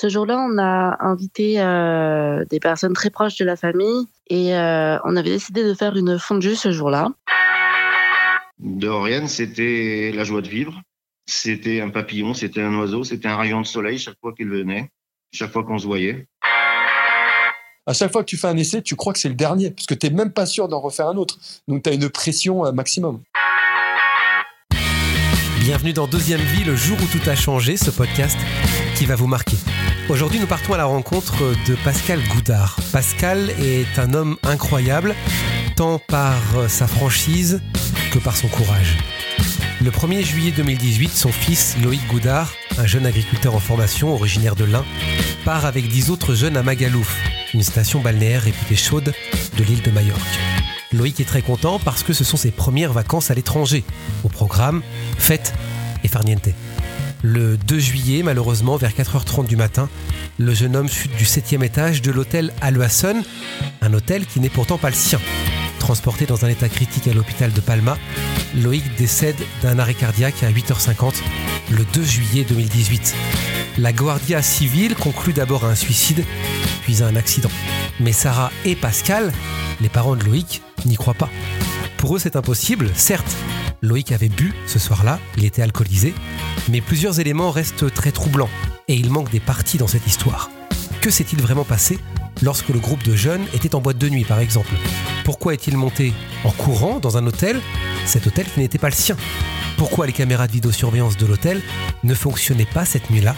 Ce jour-là, on a invité des personnes très proches de la famille et on avait décidé de faire une fondue ce jour-là. Dorian, c'était la joie de vivre. C'était un papillon, c'était un oiseau, c'était un rayon de soleil chaque fois qu'il venait, chaque fois qu'on se voyait. À chaque fois que tu fais un essai, tu crois que c'est le dernier, parce que tu n'es même pas sûr d'en refaire un autre. Donc tu as une pression maximum. Bienvenue dans Deuxième Vie, le jour où tout a changé, ce podcast qui va vous marquer. Aujourd'hui, nous partons à la rencontre de Pascal Goudard. Pascal est un homme incroyable, tant par sa franchise que par son courage. Le 1er juillet 2018, son fils Loïc Goudard, un jeune agriculteur en formation, originaire de l'Ain, part avec 10 autres jeunes à Magalouf, une station balnéaire réputée chaude de l'île de Majorque. Loïc est très content parce que ce sont ses premières vacances à l'étranger. Au programme, fête et farniente. Le 2 juillet, malheureusement, vers 4h30 du matin, le jeune homme chute du 7e étage de l'hôtel Alloasson, un hôtel qui n'est pourtant pas le sien. Transporté dans un état critique à l'hôpital de Palma, Loïc décède d'un arrêt cardiaque à 8h50 le 2 juillet 2018. La Guardia Civil conclut d'abord à un suicide, puis à un accident. Mais Sarah et Pascal, les parents de Loïc, n'y croient pas. Pour eux, c'est impossible, certes. Loïc avait bu ce soir-là, il était alcoolisé, mais plusieurs éléments restent très troublants et il manque des parties dans cette histoire. Que s'est-il vraiment passé lorsque le groupe de jeunes était en boîte de nuit, par exemple? Pourquoi est-il monté en courant dans un hôtel, cet hôtel qui n'était pas le sien? Pourquoi les caméras de vidéosurveillance de l'hôtel ne fonctionnaient pas cette nuit-là?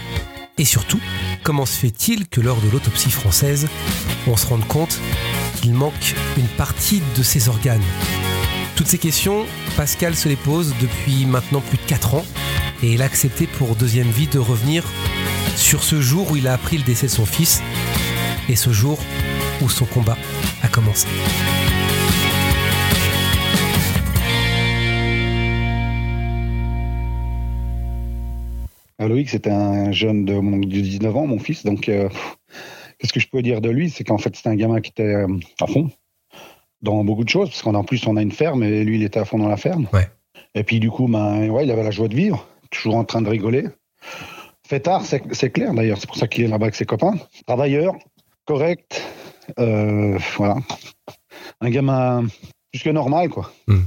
Et surtout, comment se fait-il que lors de l'autopsie française, on se rende compte qu'il manque une partie de ses organes? Toutes ces questions, Pascal se les pose depuis maintenant plus de 4 ans et il a accepté pour Deuxième Vie de revenir sur ce jour où il a appris le décès de son fils et ce jour où son combat a commencé. Loïc, c'était un jeune de 19 ans, mon fils, donc qu'est-ce que je peux dire de lui? C'est qu'en fait, c'était un gamin qui était à fond dans beaucoup de choses, parce qu'en plus, on a une ferme, et lui, il était à fond dans la ferme. Ouais. Et puis, du coup, il avait la joie de vivre, toujours en train de rigoler. Fêtard, c'est clair, d'ailleurs, c'est pour ça qu'il est là-bas avec ses copains. Travailleur, correct, voilà. Un gamin plus que normal, quoi. Mmh.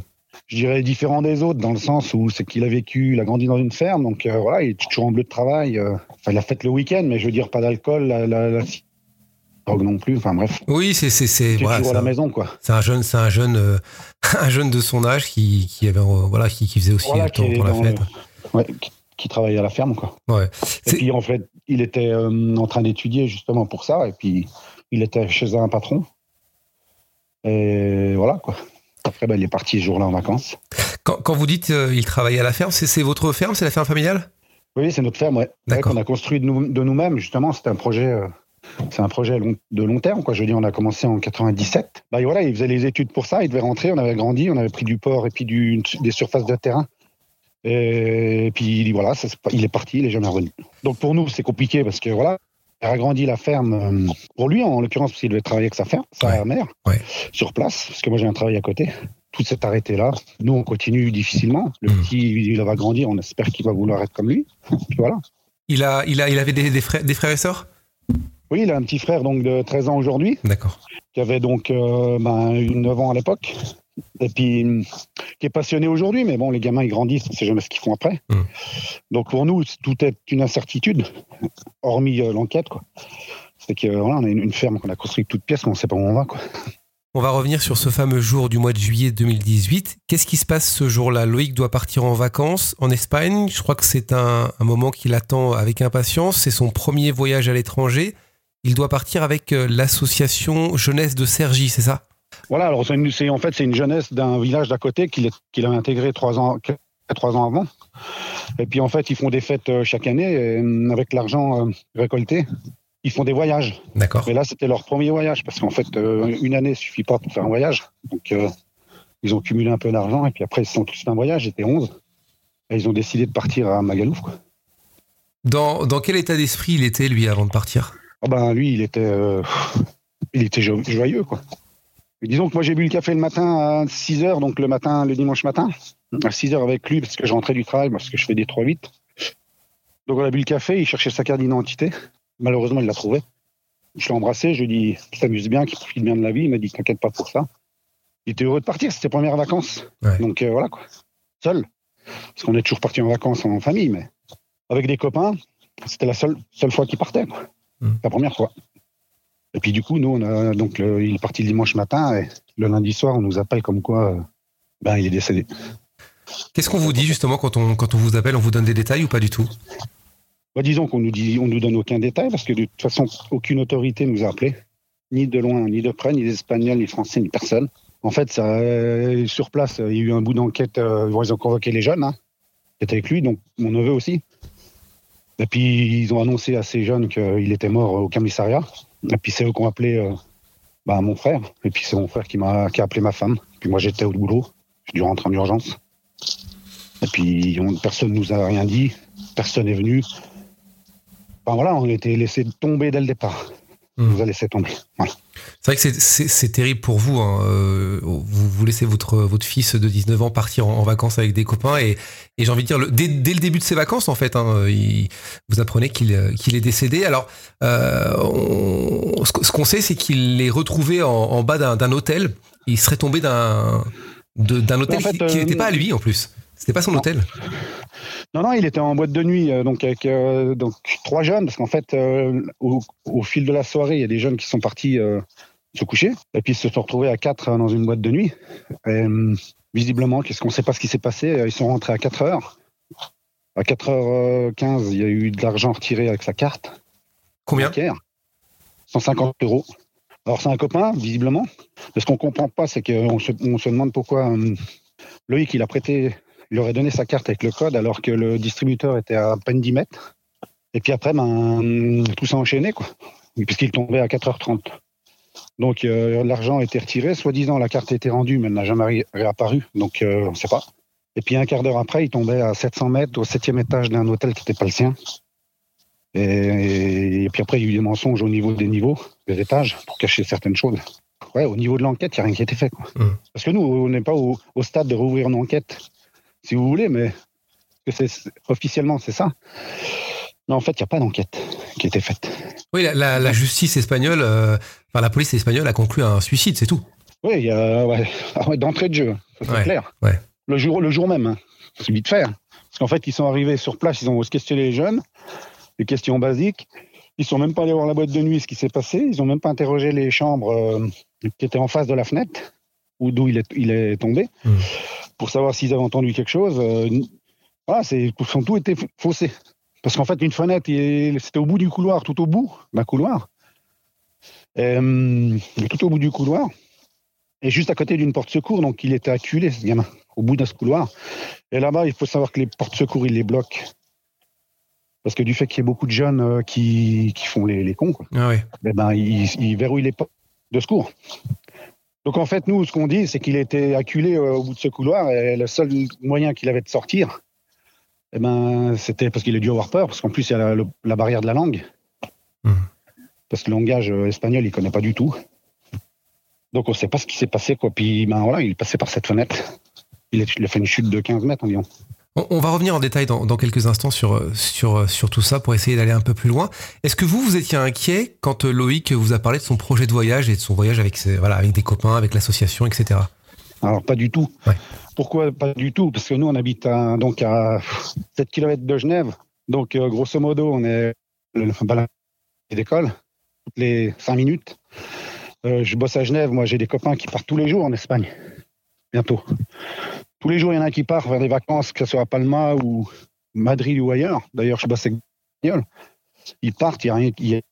Je dirais différent des autres, dans le sens où c'est qu'il a vécu, il a grandi dans une ferme, donc il est toujours en bleu de travail. Il a fait le week-end, mais je veux dire, pas d'alcool, la drogue non plus, enfin bref. Oui, c'est toujours à la maison, quoi. C'est un jeune de son âge qui faisait aussi le temps pour la fête. Qui travaillait à la ferme, quoi. Ouais. Et puis en fait, il était en train d'étudier justement pour ça, et puis il était chez un patron. Et voilà, quoi. Après, il est parti ce jour-là en vacances. Quand vous dites il travaillait à la ferme, c'est votre ferme, c'est la ferme familiale? Oui, c'est notre ferme, ouais. D'accord. Qu'on a construit de nous-mêmes, justement. C'était un projet, de long terme, quoi. Je veux dire, on a commencé en 97. Il faisait les études pour ça, il devait rentrer, on avait grandi, on avait pris du porc et puis des surfaces de terrain. Et puis voilà, il est parti, il n'est jamais revenu. Donc pour nous, c'est compliqué parce que voilà. Il a grandi la ferme, pour lui en l'occurrence, parce qu'il devait travailler avec sa ferme, mère, sur place, parce que moi j'ai un travail à côté. Tout s'est arrêté là. Nous, on continue difficilement. Le petit, il va grandir, on espère qu'il va vouloir être comme lui. Puis voilà. Il avait des frères et sœurs? Oui, il a un petit frère donc, de 13 ans aujourd'hui. D'accord. Qui avait donc 9 ans à l'époque. Et puis, qui est passionné aujourd'hui, mais bon, les gamins, ils grandissent, on ne sait jamais ce qu'ils font après. Mmh. Donc, pour nous, tout est une incertitude, hormis l'enquête, quoi. C'est que, on a une ferme qu'on a construite toute pièce, mais on ne sait pas où on va, quoi. On va revenir sur ce fameux jour du mois de juillet 2018. Qu'est-ce qui se passe ce jour-là? Loïc doit partir en vacances en Espagne. Je crois que c'est un moment qu'il attend avec impatience. C'est son premier voyage à l'étranger. Il doit partir avec l'association Jeunesse de Cergy, c'est ça? Voilà, alors c'est une jeunesse d'un village d'à côté qu'il a intégré 3 ans avant. Et puis en fait, ils font des fêtes chaque année et avec l'argent récolté, ils font des voyages. D'accord. Et là, c'était leur premier voyage parce qu'en fait, une année ne suffit pas pour faire un voyage. Donc, ils ont cumulé un peu d'argent et puis après, ils se sont tous fait un voyage, j'étais 11. Et ils ont décidé de partir à Magalouf, quoi. Dans quel état d'esprit il était, lui, avant de partir? Lui, il était joyeux, quoi. Disons que moi, j'ai bu le café le matin à 6h, donc le dimanche matin, à 6h avec lui, parce que je rentrais du travail, parce que je fais des 3-8. Donc, on a bu le café, il cherchait sa carte d'identité. Malheureusement, il l'a trouvé. Je l'ai embrassé, je lui ai dit qu'il s'amuse bien, qu'il profite bien de la vie. Il m'a dit t'inquiète pas pour ça. Il était heureux de partir, c'était ses premières vacances. Ouais. Donc voilà quoi, seul. Parce qu'on est toujours parti en vacances en famille, mais avec des copains, c'était la seule fois qu'il partait, quoi. La première fois. Et puis du coup, nous, il est parti le dimanche matin et le lundi soir, on nous appelle comme quoi il est décédé. Qu'est-ce qu'on vous dit justement quand on vous appelle? On vous donne des détails ou pas du tout? Disons qu'on nous donne aucun détail parce que de toute façon, aucune autorité nous a appelés, ni de loin, ni de près, ni des Espagnols, ni Français, ni personne. En fait, sur place, il y a eu un bout d'enquête. Ils ont convoqué les jeunes, hein, qui étaient avec lui, donc mon neveu aussi. Et puis, ils ont annoncé à ces jeunes qu'il était mort au commissariat. Et puis, c'est eux qui ont appelé mon frère. Et puis, c'est mon frère qui a appelé ma femme. Puis, moi, j'étais au boulot. J'ai dû rentrer en urgence. Et puis, personne ne nous a rien dit. Personne n'est venu. Enfin, voilà, on était laissés tomber dès le départ. On nous a laissés tomber. Voilà. C'est vrai que c'est terrible pour vous, hein. Vous laissez votre fils de 19 ans partir en vacances avec des copains et j'ai envie de dire, dès le début de ses vacances en fait, hein, vous apprenez qu'il est décédé. Alors, ce qu'on sait, c'est qu'il est retrouvé en bas d'un hôtel. Il serait tombé d'un hôtel qui n'était pas à lui en plus. C'était pas son hôtel. Non, il était en boîte de nuit, donc avec trois jeunes, parce qu'en fait, au fil de la soirée, il y a des jeunes qui sont partis se coucher, et puis ils se sont retrouvés à 4 dans une boîte de nuit. Et, visiblement, qu'est-ce qu'on ne sait pas ce qui s'est passé, ils sont rentrés à 4 heures. À 4h15, il y a eu de l'argent retiré avec sa carte. Combien? Bancaire, 150 €. Alors c'est un copain, visiblement. Mais ce qu'on ne comprend pas, c'est qu'on se demande pourquoi Loïc, il a prêté... Il aurait donné sa carte avec le code alors que le distributeur était à peine 10 mètres. Et puis après, tout s'est enchaîné, quoi. Puisqu'il tombait à 4h30. Donc l'argent a été retiré. Soi-disant, la carte a été rendue, mais elle n'a jamais réapparu. Donc on ne sait pas. Et puis un quart d'heure après, il tombait à 700 mètres au 7e étage d'un hôtel qui n'était pas le sien. Et puis après, il y a eu des mensonges au niveau des étages, pour cacher certaines choses. Ouais, au niveau de l'enquête, il n'y a rien qui a été fait, quoi. Parce que nous, on n'est pas au stade de rouvrir une enquête. Si vous voulez, mais officiellement, c'est ça. Mais en fait, il n'y a pas d'enquête qui a été faite. Oui, la justice espagnole, la police espagnole a conclu un suicide, c'est tout. Oui, d'entrée de jeu, c'est clair. Ouais. Le jour même, hein. C'est vite fait. Hein. Parce qu'en fait, ils sont arrivés sur place, ils ont questionné les jeunes, des questions basiques. Ils ne sont même pas allés voir la boîte de nuit, ce qui s'est passé. Ils n'ont même pas interrogé les chambres qui étaient en face de la fenêtre, d'où il est tombé. Pour savoir s'ils avaient entendu quelque chose, tout était faussé. Parce qu'en fait, une fenêtre, c'était au bout du couloir, tout au bout d'un couloir. Tout au bout du couloir. Et juste à côté d'une porte secours, donc il était acculé, ce gamin, au bout de ce couloir. Et là-bas, il faut savoir que les portes secours, ils les bloquent. Parce que du fait qu'il y ait beaucoup de jeunes qui font les cons, quoi. Ah oui. Ils verrouillent les portes de secours. Donc en fait, nous, ce qu'on dit, c'est qu'il était acculé au bout de ce couloir et le seul moyen qu'il avait de sortir, c'était parce qu'il a dû avoir peur, parce qu'en plus, il y a la barrière de la langue. Parce que le langage espagnol, il ne connaît pas du tout. Donc on ne sait pas ce qui s'est passé, quoi. Puis il est passé par cette fenêtre. Il a fait une chute de 15 mètres environ. On va revenir en détail dans quelques instants sur tout ça pour essayer d'aller un peu plus loin. Est-ce que vous étiez inquiet quand Loïc vous a parlé de son projet de voyage et de son voyage avec des copains, avec l'association, etc. Alors, pas du tout. Ouais. Pourquoi pas du tout? Parce que nous, on habite à 7 km de Genève. Donc, grosso modo, on est balade d'école toutes les 5 minutes. Je bosse à Genève. Moi, j'ai des copains qui partent tous les jours en Espagne. Bientôt. Tous les jours, il y en a qui partent vers des vacances, que ce soit à Palma ou Madrid ou ailleurs. D'ailleurs, je bosse avec des Espagnols. Ils partent, il n'y a rien qui est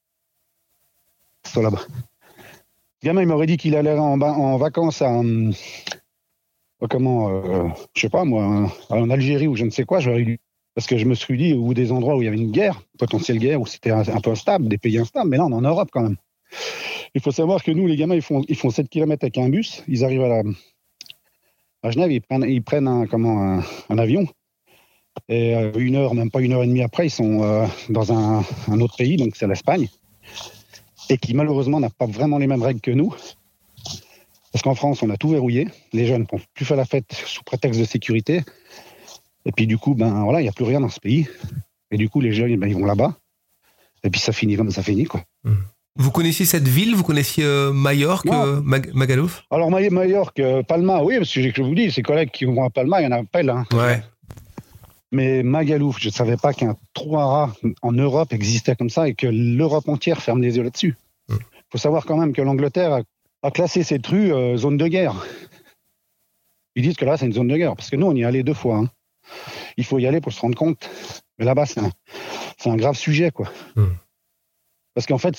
là-bas. Le gamin, il m'aurait dit qu'il allait en vacances en Algérie ou je ne sais quoi. Parce que je me suis dit, ou des endroits où il y avait une guerre, potentielle guerre, où c'était un peu instable, des pays instables. Mais là, on est en Europe quand même. Il faut savoir que nous, les gamins, ils font 7 km avec un bus. Ils arrivent à Genève, ils prennent un avion. Et une heure, même pas une heure et demie après, ils sont dans un autre pays, donc c'est l'Espagne, et qui malheureusement n'a pas vraiment les mêmes règles que nous. Parce qu'en France, on a tout verrouillé. Les jeunes ne peuvent plus faire la fête sous prétexte de sécurité. Et puis du coup, il n'y a plus rien dans ce pays. Et du coup, les jeunes, ils vont là-bas. Et puis ça finit quoi. Mmh. Vous connaissiez cette ville? Vous connaissiez Majorque, Magalouf? Alors Majorque, Palma, oui, parce que je vous dis, ces collègues qui vont à Palma, il y en a un pelle. Hein. Ouais. Mais Magalouf, je ne savais pas qu'un trou à rats en Europe existait comme ça et que l'Europe entière ferme les yeux là-dessus. Il faut savoir quand même que l'Angleterre a classé cette rue zone de guerre. Ils disent que là, c'est une zone de guerre, parce que nous, on y est allé 2 fois. Hein. Il faut y aller pour se rendre compte. Mais là-bas, c'est un grave sujet, quoi. Mmh. Parce qu'en fait,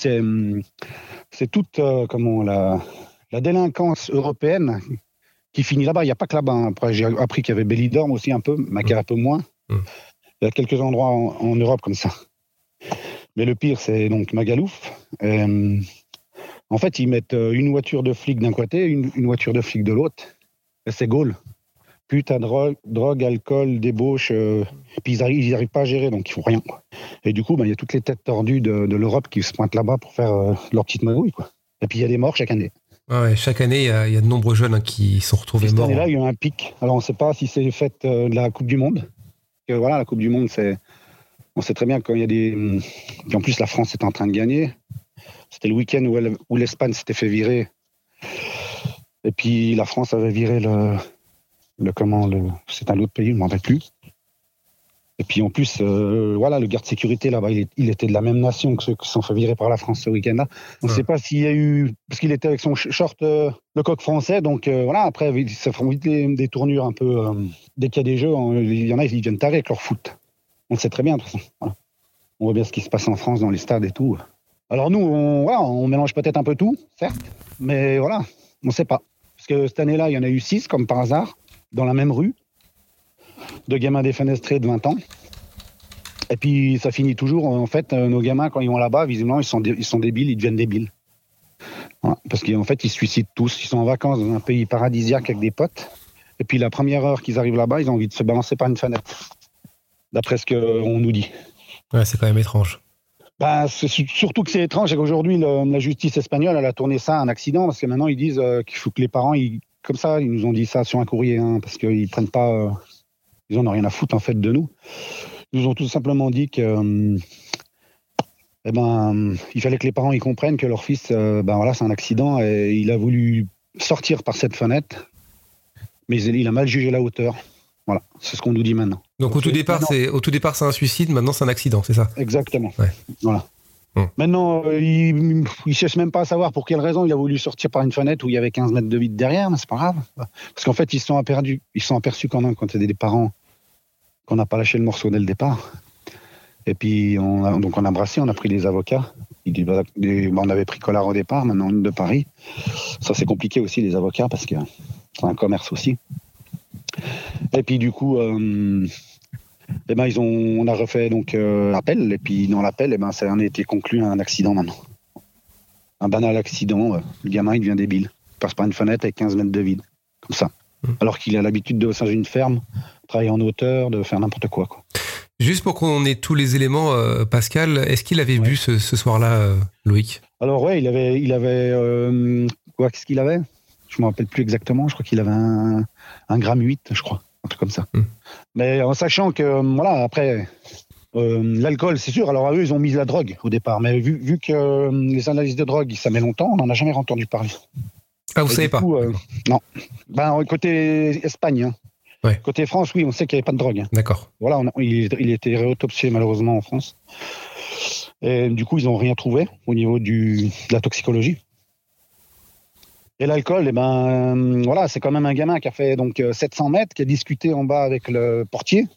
c'est toute la délinquance européenne qui finit là-bas. Il n'y a pas que là-bas. Hein. Après, j'ai appris qu'il y avait Bellidorm aussi un peu, Macaire un peu moins. Mmh. Il y a quelques endroits en Europe comme ça. Mais le pire, c'est donc Magalouf. En fait, ils mettent une voiture de flic d'un côté, une voiture de flic de l'autre. Et c'est Gaulle. Putain, drogue, alcool, débauche. Puis ils n'arrivent pas à gérer, donc ils font rien. Quoi. Et du coup, il y a toutes les têtes tordues de l'Europe qui se pointent là-bas pour faire leur petite magouille. Quoi. Et puis il y a des morts chaque année. Ah ouais, chaque année, il y a de nombreux jeunes qui sont retrouvés morts. Cette année-là, il y a eu un pic. Alors on ne sait pas si c'est fait de la Coupe du Monde. Et voilà, la Coupe du Monde, on sait très bien quand il y a des. Puis en plus, la France est en train de gagner. C'était le week-end où l'Espagne s'était fait virer. Et puis la France avait viré c'est un autre pays, je ne m'en rappelle plus. Et puis en plus, le garde sécurité là-bas, il était de la même nation que ceux qui sont fait virer par la France ce week-end-là. On ne sait pas s'il y a eu, parce qu'il était avec son short, le coq français. Donc après, ça font vite des tournures un peu. Dès qu'il y a des jeux, il y en a, ils viennent tarés avec leur foot. On le sait très bien de toute façon. Voilà. On voit bien ce qui se passe en France dans les stades et tout. Alors nous, on mélange peut-être un peu tout, certes, mais on ne sait pas. Parce que cette année-là, il y en a eu 6, comme par hasard, dans la même rue, de gamins défenestrés de 20 ans. Et puis, ça finit toujours, en fait, nos gamins, quand ils vont là-bas, visiblement, ils sont débiles, ils deviennent débiles. Voilà. Parce qu'en fait, ils se suicident tous. Ils sont en vacances dans un pays paradisiaque avec des potes. Et puis, la première heure qu'ils arrivent là-bas, ils ont envie de se balancer par une fenêtre, d'après ce qu'on nous dit. Ouais, c'est quand même étrange. Bah, surtout que c'est étrange, et qu'aujourd'hui, la justice espagnole, elle a tourné ça un accident, parce que maintenant, ils disent qu'il faut que les parents, comme ça, ils nous ont dit ça sur un courrier, hein, parce qu'ils prennent pas. Ils en ont rien à foutre, en fait, de nous. Ils nous ont tout simplement dit que. Il fallait que les parents, ils comprennent que leur fils, c'est un accident, et il a voulu sortir par cette fenêtre, mais il a mal jugé la hauteur. Voilà, c'est ce qu'on nous dit maintenant. Donc au tout départ, c'est un suicide, maintenant c'est un accident, c'est ça? Exactement. Ouais. Voilà. Maintenant, il ne cherche même pas à savoir pour quelle raison il a voulu sortir par une fenêtre où il y avait 15 mètres de vide derrière, mais c'est pas grave. Parce qu'en fait, ils sont aperçus quand même, quand il y a des parents, qu'on n'a pas lâché le morceau dès le départ. Et puis, on a brassé, on a pris des avocats. On avait pris Collard au départ, maintenant une de Paris. Ça, c'est compliqué aussi, les avocats, parce que c'est un commerce aussi. Et puis du coup, on a refait donc l'appel, et puis dans l'appel, ça en a été conclu un accident maintenant. Un banal accident, le gamin il devient débile, il passe par une fenêtre avec 15 mètres de vide, comme ça. Alors qu'il a l'habitude de, au sein d'une ferme, travailler en hauteur, de faire n'importe quoi, quoi. Juste pour qu'on ait tous les éléments, Pascal, est-ce qu'il avait bu ce soir-là, Loïc? Alors ouais, il avait je ne me rappelle plus exactement, je crois qu'il avait un gramme 8, je crois, un truc comme ça. Mmh. Mais en sachant que, après, l'alcool, c'est sûr, alors à eux, ils ont mis la drogue au départ, mais vu que les analyses de drogue, ça met longtemps, on n'en a jamais entendu parler. Ah, vous ne savez pas non. Côté Espagne, hein. Ouais. Côté France, oui, on sait qu'il n'y avait pas de drogue. Hein. D'accord. Voilà, il était réautopsié, malheureusement, en France. Et du coup, ils n'ont rien trouvé au niveau de la toxicologie. Et l'alcool, c'est quand même un gamin qui a fait donc 700 mètres, qui a discuté en bas avec le portier,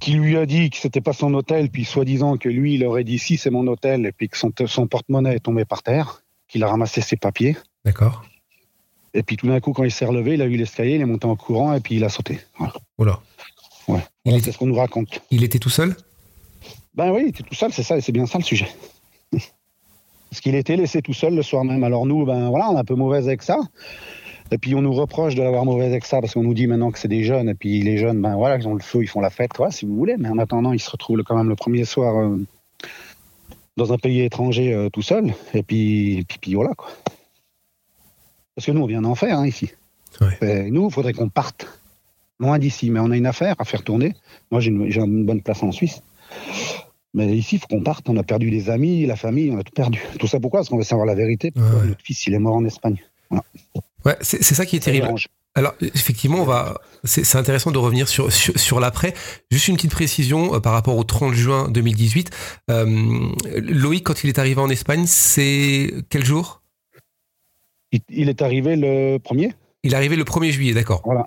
qui lui a dit que c'était pas son hôtel, puis soi-disant que lui, il aurait dit si c'est mon hôtel, et puis que son porte-monnaie est tombé par terre, qu'il a ramassé ses papiers. D'accord. Et puis tout d'un coup, quand il s'est relevé, il a eu l'escalier, il est monté en courant, et puis il a sauté. Voilà. Oula. Ouais. C'est ce qu'on nous raconte. Il était tout seul ? Ben oui, il était tout seul, c'est ça, et c'est bien ça le sujet. Parce qu'il était laissé tout seul le soir même. Alors nous, on est un peu mauvaise avec ça. Et puis on nous reproche de l'avoir mauvaise avec ça parce qu'on nous dit maintenant que c'est des jeunes. Et puis les jeunes, ils ont le feu, ils font la fête, si vous voulez. Mais en attendant, ils se retrouvent quand même le premier soir dans un pays étranger tout seul. Et puis voilà, quoi. Parce que nous, on vient d'en faire, hein, ici. Ouais. Et nous, il faudrait qu'on parte loin d'ici. Mais on a une affaire à faire tourner. Moi, j'ai une bonne place en Suisse. Mais ici, il faut qu'on parte. On a perdu des amis, la famille, on a tout perdu. Tout ça pourquoi ? Parce qu'on veut savoir la vérité. Pourquoi notre fils, il est mort en Espagne. Voilà. Ouais, c'est ça qui est terrible. Alors, effectivement, c'est intéressant de revenir sur l'après. Juste une petite précision par rapport au 30 juin 2018. Loïc, quand il est arrivé en Espagne, c'est quel jour ? Il est arrivé le 1er. Il est arrivé le 1er juillet, d'accord. Voilà.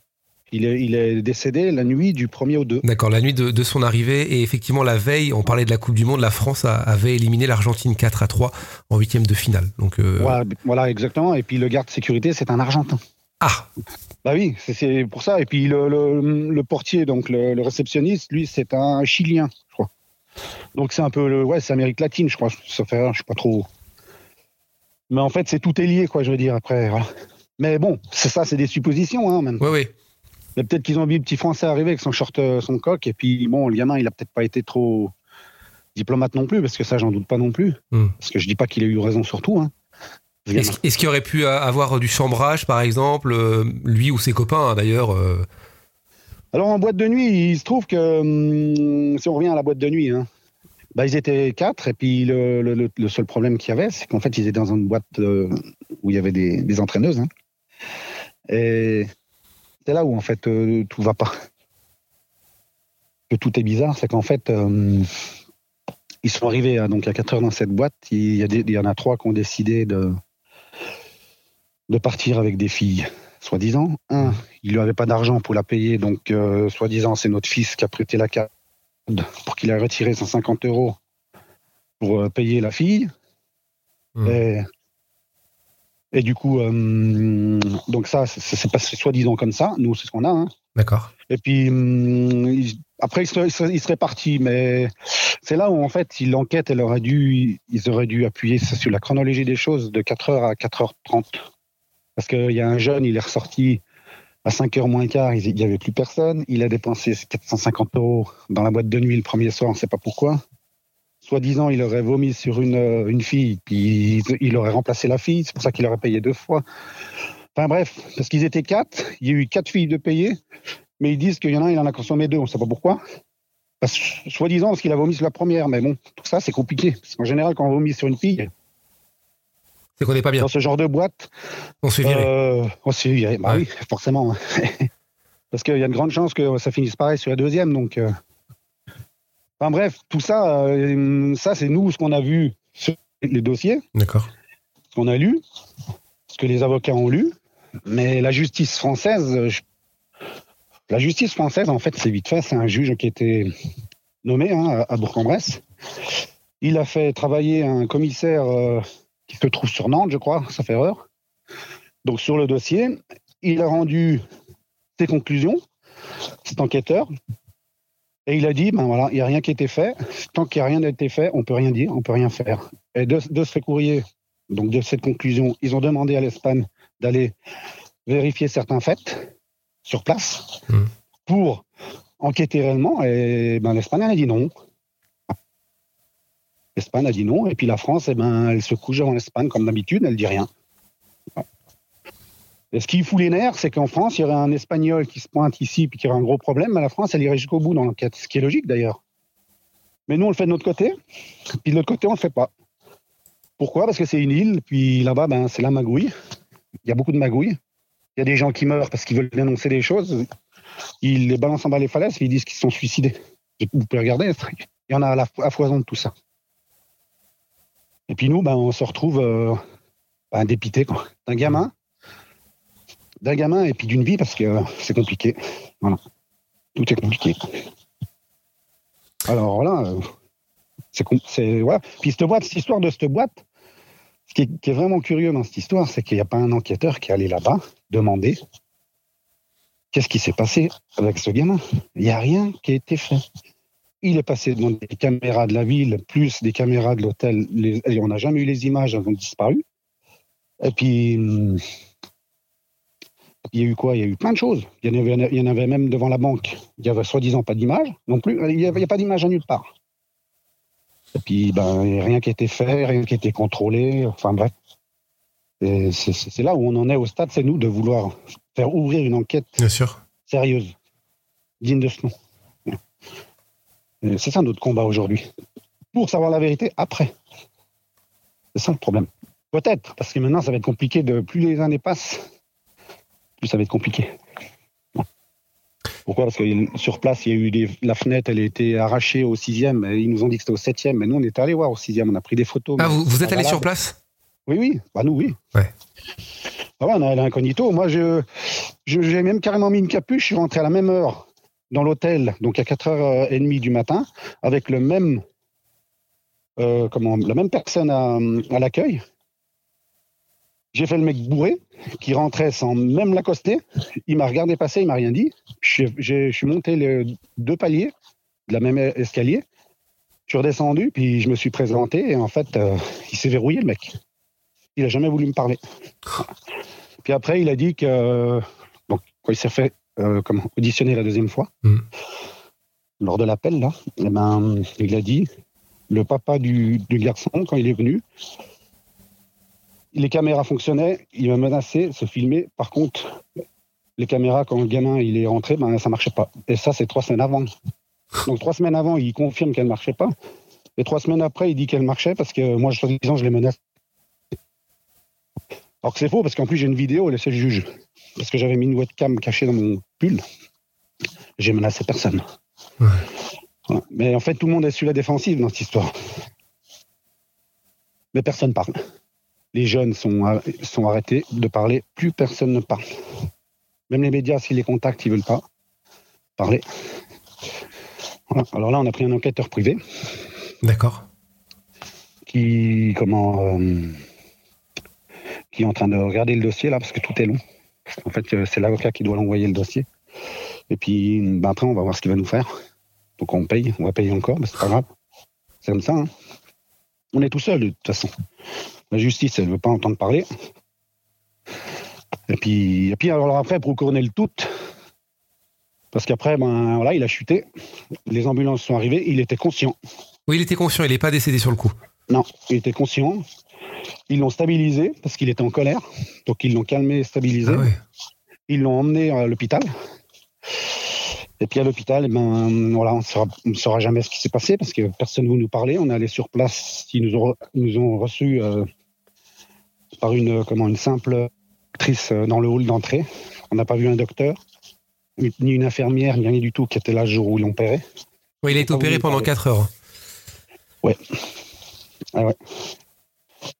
Il est décédé la nuit du 1er au 2. D'accord, la nuit de son arrivée. Et effectivement, la veille, on parlait de la Coupe du Monde, la France avait éliminé l'Argentine 4-3 en 8e de finale. Donc, voilà, exactement. Et puis le garde sécurité, c'est un Argentin. Ah. Bah oui, c'est pour ça. Et puis le portier, donc le réceptionniste, lui, c'est un Chilien, je crois. Donc c'est un peu c'est Amérique latine, je crois. Ça fait, je sais pas trop. Mais en fait, c'est tout est lié, quoi, je veux dire, après. Voilà. Mais bon, c'est des suppositions, hein, même. Oui. Mais peut-être qu'ils ont vu le petit Français arriver avec son short, son coq, et puis bon, le gamin, il a peut-être pas été trop diplomate non plus, parce que ça, j'en doute pas non plus. Parce que je dis pas qu'il a eu raison sur tout, hein. Est-ce qu'il aurait pu avoir du chambrage, par exemple, lui ou ses copains, d'ailleurs ? Alors, en boîte de nuit, il se trouve que, si on revient à la boîte de nuit, hein, bah, ils étaient 4, et puis le seul problème qu'il y avait, c'est qu'en fait, ils étaient dans une boîte où il y avait des entraîneuses, hein. Et c'est là où, en fait, tout va pas. Que tout est bizarre, c'est qu'en fait, ils sont arrivés donc à 4 heures dans cette boîte. Il y en a 3 qui ont décidé de partir avec des filles, soi-disant. Un, il n'avait pas d'argent pour la payer, donc soi-disant, c'est notre fils qui a prêté la carte pour qu'il ait retiré 150 € pour payer la fille. Et du coup, donc ça, c'est passé soi-disant comme ça. Nous, c'est ce qu'on a. Hein. D'accord. Et puis, après, ils seraient partis. Mais c'est là où, en fait, l'enquête, ils auraient dû appuyer sur la chronologie des choses de 4h à 4h30. Parce qu'il y a un jeune, il est ressorti à 5h moins quart, il n'y avait plus personne. Il a dépensé 450 € dans la boîte de nuit le premier soir, on ne sait pas pourquoi. Soi-disant, il aurait vomi sur une fille, puis il aurait remplacé la fille. C'est pour ça qu'il aurait payé 2 fois. Enfin bref, parce qu'ils étaient 4. Il y a eu 4 filles de payer, mais ils disent qu'il y en a un, il en a consommé 2. On ne sait pas pourquoi. Parce, soi-disant, parce qu'il a vomi sur la première. Mais bon, tout ça, c'est compliqué. Parce qu'en général, quand on vomit sur une fille, c'est qu'on n'est pas bien. Dans ce genre de boîte, on se fait virer. On se fait virer. Bah oui, forcément. Parce qu'il y a une grande chance que ça finisse pareil sur la deuxième, donc... Enfin bref, tout ça, ça c'est nous, ce qu'on a vu sur les dossiers, d'accord, ce qu'on a lu, ce que les avocats ont lu, mais la justice française, en fait, c'est vite fait, c'est un juge qui était nommé hein, à Bourg-en-Bresse. Il a fait travailler un commissaire qui se trouve sur Nantes, je crois, ça fait erreur. Donc sur le dossier, il a rendu ses conclusions, cet enquêteur. Et il a dit, ben voilà, il n'y a rien qui a été fait. Tant qu'il n'y a rien été fait, on ne peut rien dire, on ne peut rien faire. Et de ce courrier, donc de cette conclusion, ils ont demandé à l'Espagne d'aller vérifier certains faits sur place pour enquêter réellement. Et ben l'Espagne a dit non. L'Espagne a dit non. Et puis la France, eh ben, elle se couche en Espagne comme d'habitude, elle ne dit rien. Et ce qui fout les nerfs, c'est qu'en France, il y aurait un Espagnol qui se pointe ici et qui aurait un gros problème, mais la France, elle irait jusqu'au bout dans l'enquête, ce qui est logique d'ailleurs. Mais nous, on le fait de notre côté, puis de l'autre côté, on ne le fait pas. Pourquoi ? Parce que c'est une île, puis là-bas, ben, c'est la magouille. Il y a beaucoup de magouilles. Il y a des gens qui meurent parce qu'ils veulent dénoncer des choses. Ils les balancent en bas les falaises et ils disent qu'ils se sont suicidés. Vous pouvez regarder, il y en a à foison de tout ça. Et puis nous, ben, on se retrouve dépités, quoi. D'un gamin et puis d'une vie, parce que c'est compliqué. Voilà. Tout est compliqué. Alors voilà, Puis cette histoire de cette boîte, ce qui est vraiment curieux dans cette histoire, c'est qu'il n'y a pas un enquêteur qui est allé là-bas demander qu'est-ce qui s'est passé avec ce gamin. Il n'y a rien qui a été fait. Il est passé dans des caméras de la ville, plus des caméras de l'hôtel. Et on n'a jamais eu les images, elles ont disparu. Et puis... il y a eu quoi ? Il y a eu plein de choses. Il y en avait même devant la banque. Il y avait soi-disant pas d'image non plus. Il n'y a pas d'image à nulle part. Et puis, ben, rien qui a été fait, rien qui a été contrôlé. Enfin bref. Et c'est là où on en est au stade, c'est nous, de vouloir faire ouvrir une enquête sérieuse, digne de ce nom. Et c'est ça notre combat aujourd'hui. pour savoir la vérité après. C'est ça le problème. Peut-être, parce que maintenant, ça va être compliqué. Plus les années passent, plus ça va être compliqué. Pourquoi ? Parce que sur place, il y a eu la fenêtre, elle a été arrachée au 6e. Ils nous ont dit que c'était au 7e, mais nous, on est allés voir au 6e. On a pris des photos. Ah, vous êtes allés sur place ? Oui. Bah, nous, oui. Ouais. Ah ouais, on est allés incognito. Moi, j'ai même carrément mis une capuche. Je suis rentré à la même heure dans l'hôtel, donc à 4h30 du matin, avec le même... la même personne à l'accueil. J'ai fait le mec bourré qui rentrait sans même l'accoster. Il m'a regardé passer, il m'a rien dit. Je suis monté les 2 paliers de la même escalier. Je suis redescendu, puis je me suis présenté et en fait, il s'est verrouillé le mec. Il n'a jamais voulu me parler. Puis après, il a dit que... quand il s'est fait auditionner la deuxième fois, lors de l'appel, là, eh ben, il a dit... Le papa du garçon, quand il est venu, les caméras fonctionnaient, il m'a menacé, se filmer. Par contre, les caméras, quand le gamin il est rentré, ben, ça ne marchait pas. Et ça, c'est 3 semaines avant. Donc 3 semaines avant, il confirme qu'elle ne marchait pas. Et 3 semaines après, il dit qu'elle marchait parce que moi, je les menace. Alors que c'est faux, parce qu'en plus, j'ai une vidéo, laissez le juge. Parce que j'avais mis une webcam cachée dans mon pull. J'ai menacé personne. Ouais. Mais en fait, tout le monde est sur la défensive dans cette histoire. Mais personne ne parle. Les jeunes sont arrêtés de parler. Plus personne ne parle. Même les médias, s'ils les contactent, ils ne veulent pas parler. Voilà. Alors là, on a pris un enquêteur privé. D'accord. Qui est en train de regarder le dossier, là, parce que tout est long. En fait, c'est l'avocat qui doit l'envoyer, le dossier. Et puis, ben, après, on va voir ce qu'il va nous faire. Donc on va payer encore, mais c'est pas grave. C'est comme ça. Hein. On est tout seul, de toute façon. La justice, elle ne veut pas entendre parler. Et puis alors après, pour couronner le tout, parce qu'après, ben, voilà, il a chuté, les ambulances sont arrivées, il était conscient. Oui, il était conscient, il n'est pas décédé sur le coup. Non, il était conscient. Ils l'ont stabilisé, parce qu'il était en colère. Donc ils l'ont calmé, stabilisé. Ah ouais. Ils l'ont emmené à l'hôpital. Et puis à l'hôpital, ben, voilà, on ne saura jamais ce qui s'est passé parce que personne ne veut nous parler. On est allé sur place, ils nous ont reçus par une simple actrice dans le hall d'entrée. On n'a pas vu un docteur, ni une infirmière, ni rien du tout qui était là le jour où ils l'ont opéré. Oui, il a été opéré pendant 4 heures. Oui. Ah ouais.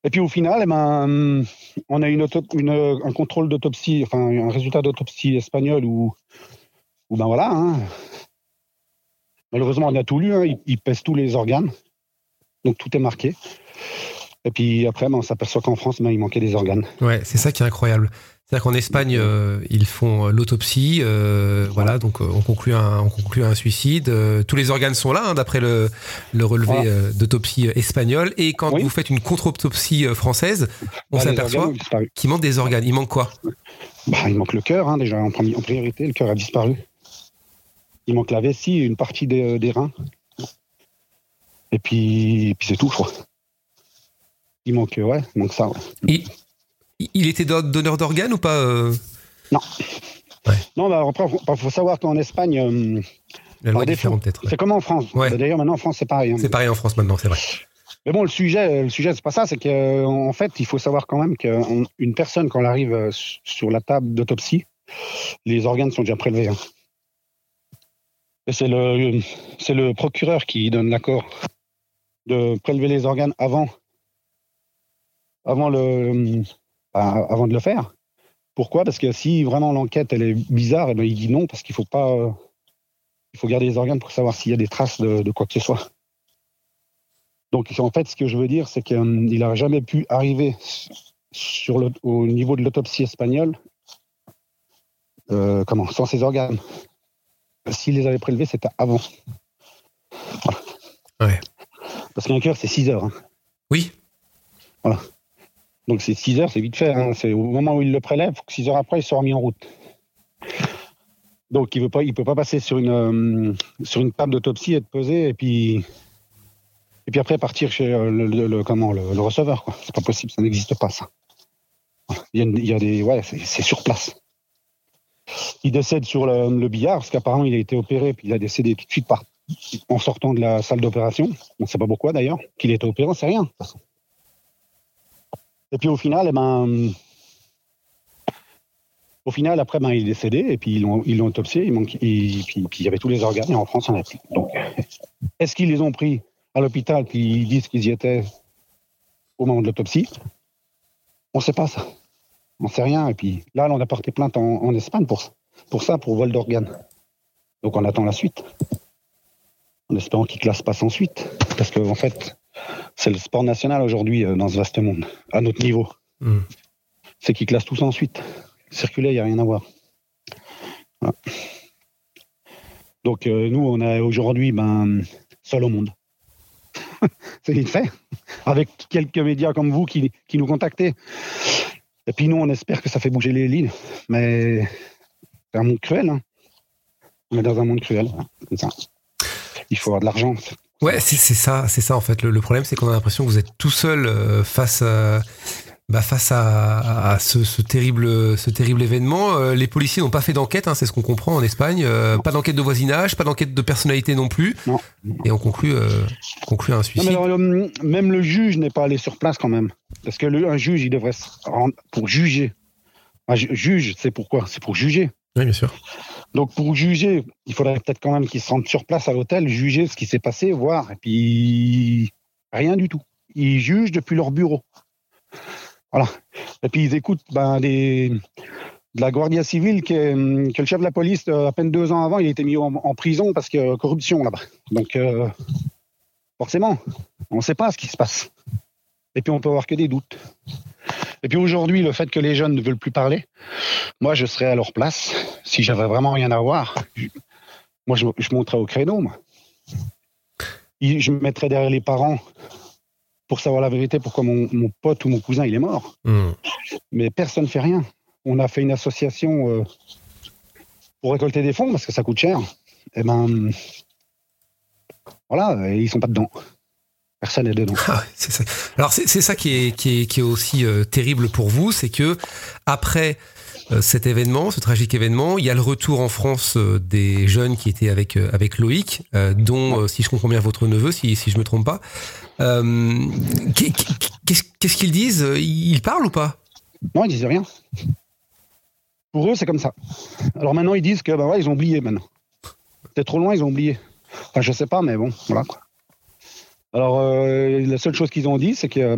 Et puis au final, ben, on a eu un contrôle d'autopsie, enfin un résultat d'autopsie espagnol où ben voilà, hein. Malheureusement on a tout lu, hein. Ils pèsent tous les organes, donc tout est marqué. Et puis après, ben, on s'aperçoit qu'en France, ben, il manquait des organes. Ouais, c'est ça qui est incroyable. C'est-à-dire qu'en Espagne, ils font l'autopsie, voilà, donc on conclut un suicide. Tous les organes sont là, hein, d'après le relevé d'autopsie espagnole. Et quand vous faites une contre-autopsie française, on s'aperçoit qu'il manque des organes. Il manque quoi ? Bah, il manque le cœur, hein, déjà en priorité, le cœur a disparu. Il manque la vessie et une partie des reins. Et puis c'est tout, je crois. Il manque ça. Ouais. Il était donneur d'organes ou pas Non. Ouais. Non, bah, après, il faut savoir qu'en Espagne... la loi est différente, peut-être. Ouais. C'est comme en France. Ouais. Bah, d'ailleurs, maintenant, en France, c'est pareil. Hein. C'est pareil en France, maintenant, c'est vrai. Mais bon, le sujet c'est pas ça. C'est qu'en fait, il faut savoir quand même qu'une personne, quand elle arrive sur la table d'autopsie, les organes sont déjà prélevés. Hein. Et c'est le procureur qui donne l'accord de prélever les organes avant de le faire. Pourquoi ? Parce que si vraiment l'enquête elle est bizarre, eh ben, il dit non parce qu'il faut garder les organes pour savoir s'il y a des traces de quoi que ce soit. Donc en fait, ce que je veux dire, c'est qu'il n'a jamais pu arriver au niveau de l'autopsie espagnole sans ses organes. S'il les avait prélevés, c'était avant. Voilà. Ouais. Parce qu'un cœur, c'est 6 heures. Hein. Oui. Voilà. Donc, c'est 6 heures, c'est vite fait. Hein. C'est au moment où il le prélève, 6 heures après, il sera mis en route. Donc, il ne peut pas passer sur une table d'autopsie, être pesé, et puis après partir chez le receveur. Quoi. C'est pas possible, ça n'existe pas, ça. Voilà. Il y a des... Ouais, c'est sur place. Il décède sur le billard, parce qu'apparemment, il a été opéré, puis il a décédé tout de suite par en sortant de la salle d'opération. On ne sait pas pourquoi d'ailleurs, qu'il était opéré, on ne sait rien de toute façon. Et puis au final, après, il est décédé, et puis ils l'ont autopsié, puis il y avait tous les organes, et en France, on a plus. Donc, est-ce qu'ils les ont pris à l'hôpital, puis ils disent qu'ils y étaient au moment de l'autopsie? On ne sait pas ça. On ne sait rien. Et puis là, on a porté plainte en Espagne pour ça, pour vol d'organes. Donc on attend la suite, en espérant qu'ils ne classent pas sans suite, parce que en fait, c'est le sport national aujourd'hui dans ce vaste monde, à notre niveau. Mmh. C'est qu'ils classent tous en suite. Circuler, il n'y a rien à voir. Voilà. Donc, nous, on a aujourd'hui seul au monde. C'est vite fait. Avec quelques médias comme vous qui nous contactez. Et puis, nous, on espère que ça fait bouger les lignes. Mais c'est un monde cruel. Hein. On est dans un monde cruel. Hein. Comme ça. Il faut avoir de l'argent. Ouais, c'est ça, en fait. Le problème, c'est qu'on a l'impression que vous êtes tout seul face à ce terrible événement. Les policiers n'ont pas fait d'enquête, hein, c'est ce qu'on comprend en Espagne. Pas d'enquête de voisinage, pas d'enquête de personnalité non plus. Non. Et on conclut à un suicide. Non, mais alors, même le juge n'est pas allé sur place quand même. Parce que un juge, il devrait se rendre pour juger. Un juge, c'est pourquoi ? C'est pour juger. Oui, bien sûr. Donc pour juger, il faudrait peut-être quand même qu'ils se rendent sur place à l'hôtel, juger ce qui s'est passé, voir. Et puis, rien du tout. Ils jugent depuis leur bureau. Voilà. Et puis ils écoutent de la Guardia Civil que le chef de la police, à peine 2 ans avant, il a été mis en prison parce que corruption là-bas. Donc forcément, on ne sait pas ce qui se passe. Et puis on peut avoir que des doutes. Et puis aujourd'hui, le fait que les jeunes ne veulent plus parler, moi je serais à leur place. Si j'avais vraiment rien à voir, je monterais au créneau. Moi. Je me mettrais derrière les parents pour savoir la vérité, pourquoi mon pote ou mon cousin, il est mort. Mmh. Mais personne ne fait rien. On a fait une association pour récolter des fonds, parce que ça coûte cher. Et voilà, ils sont pas dedans. Personne n'est dedans. Ah, c'est ça. Alors, c'est ça qui est aussi terrible pour vous, c'est que après cet événement, ce tragique événement, il y a le retour en France des jeunes qui étaient avec Loïc, dont, si je comprends bien, votre neveu, si je me trompe pas. Qu'est-ce qu'ils disent ? Ils parlent ou pas ? Non, ils disent rien. Pour eux, c'est comme ça. Alors maintenant, ils disent que ouais, ils ont oublié maintenant. C'était trop loin, ils ont oublié. Enfin, je sais pas, mais bon, voilà. Alors, la seule chose qu'ils ont dit, c'est que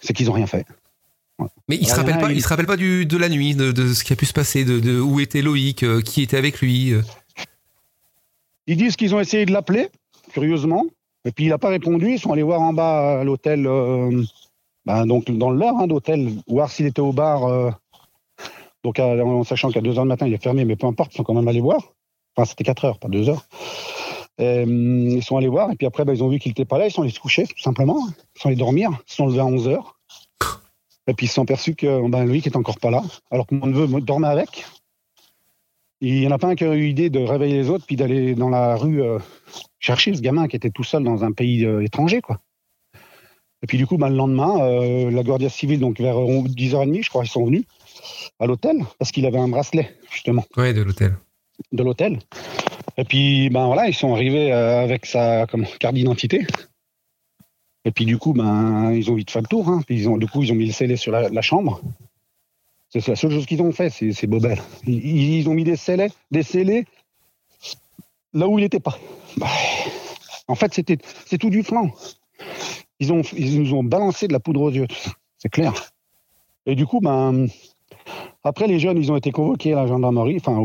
c'est qu'ils ont rien fait. Ouais. Mais ils se rappellent pas. Ils se rappellent pas de la nuit, de ce qui a pu se passer, de où était Loïc, qui était avec lui. Ils disent qu'ils ont essayé de l'appeler. Curieusement, et puis il n'a pas répondu. Ils sont allés voir en bas à l'hôtel, donc dans l'heure d'hôtel, voir s'il était au bar. Donc en sachant qu'à 2h du matin il est fermé, mais peu importe, ils sont quand même allés voir. Enfin, c'était 4h, pas 2h. Ils sont allés voir, et puis après, ils ont vu qu'il n'était pas là. Ils sont allés se coucher, tout simplement. Ils sont allés dormir. Ils se sont levés à 11h. Et puis ils se sont aperçus que Loïc n'était encore pas là, alors que mon neveu dormait avec. Il n'y en a pas un qui a eu l'idée de réveiller les autres puis d'aller dans la rue chercher ce gamin qui était tout seul dans un pays étranger, quoi. Et puis du coup, le lendemain, la Guardia Civil, donc vers 10h30, je crois, ils sont venus à l'hôtel parce qu'il avait un bracelet, justement. Oui, de l'hôtel. De l'hôtel. Et puis, ils sont arrivés avec sa carte d'identité. Et puis du coup, ils ont vite fait le tour. Hein. Puis, ils ont mis le scellé sur la chambre. C'est la seule chose qu'ils ont fait, c'est bobelle. Ils ont mis des scellés là où il n'était pas. En fait, c'est tout du flanc. Ils nous ont balancé de la poudre aux yeux, c'est clair. Et du coup, après, les jeunes, ils ont été convoqués à la gendarmerie, enfin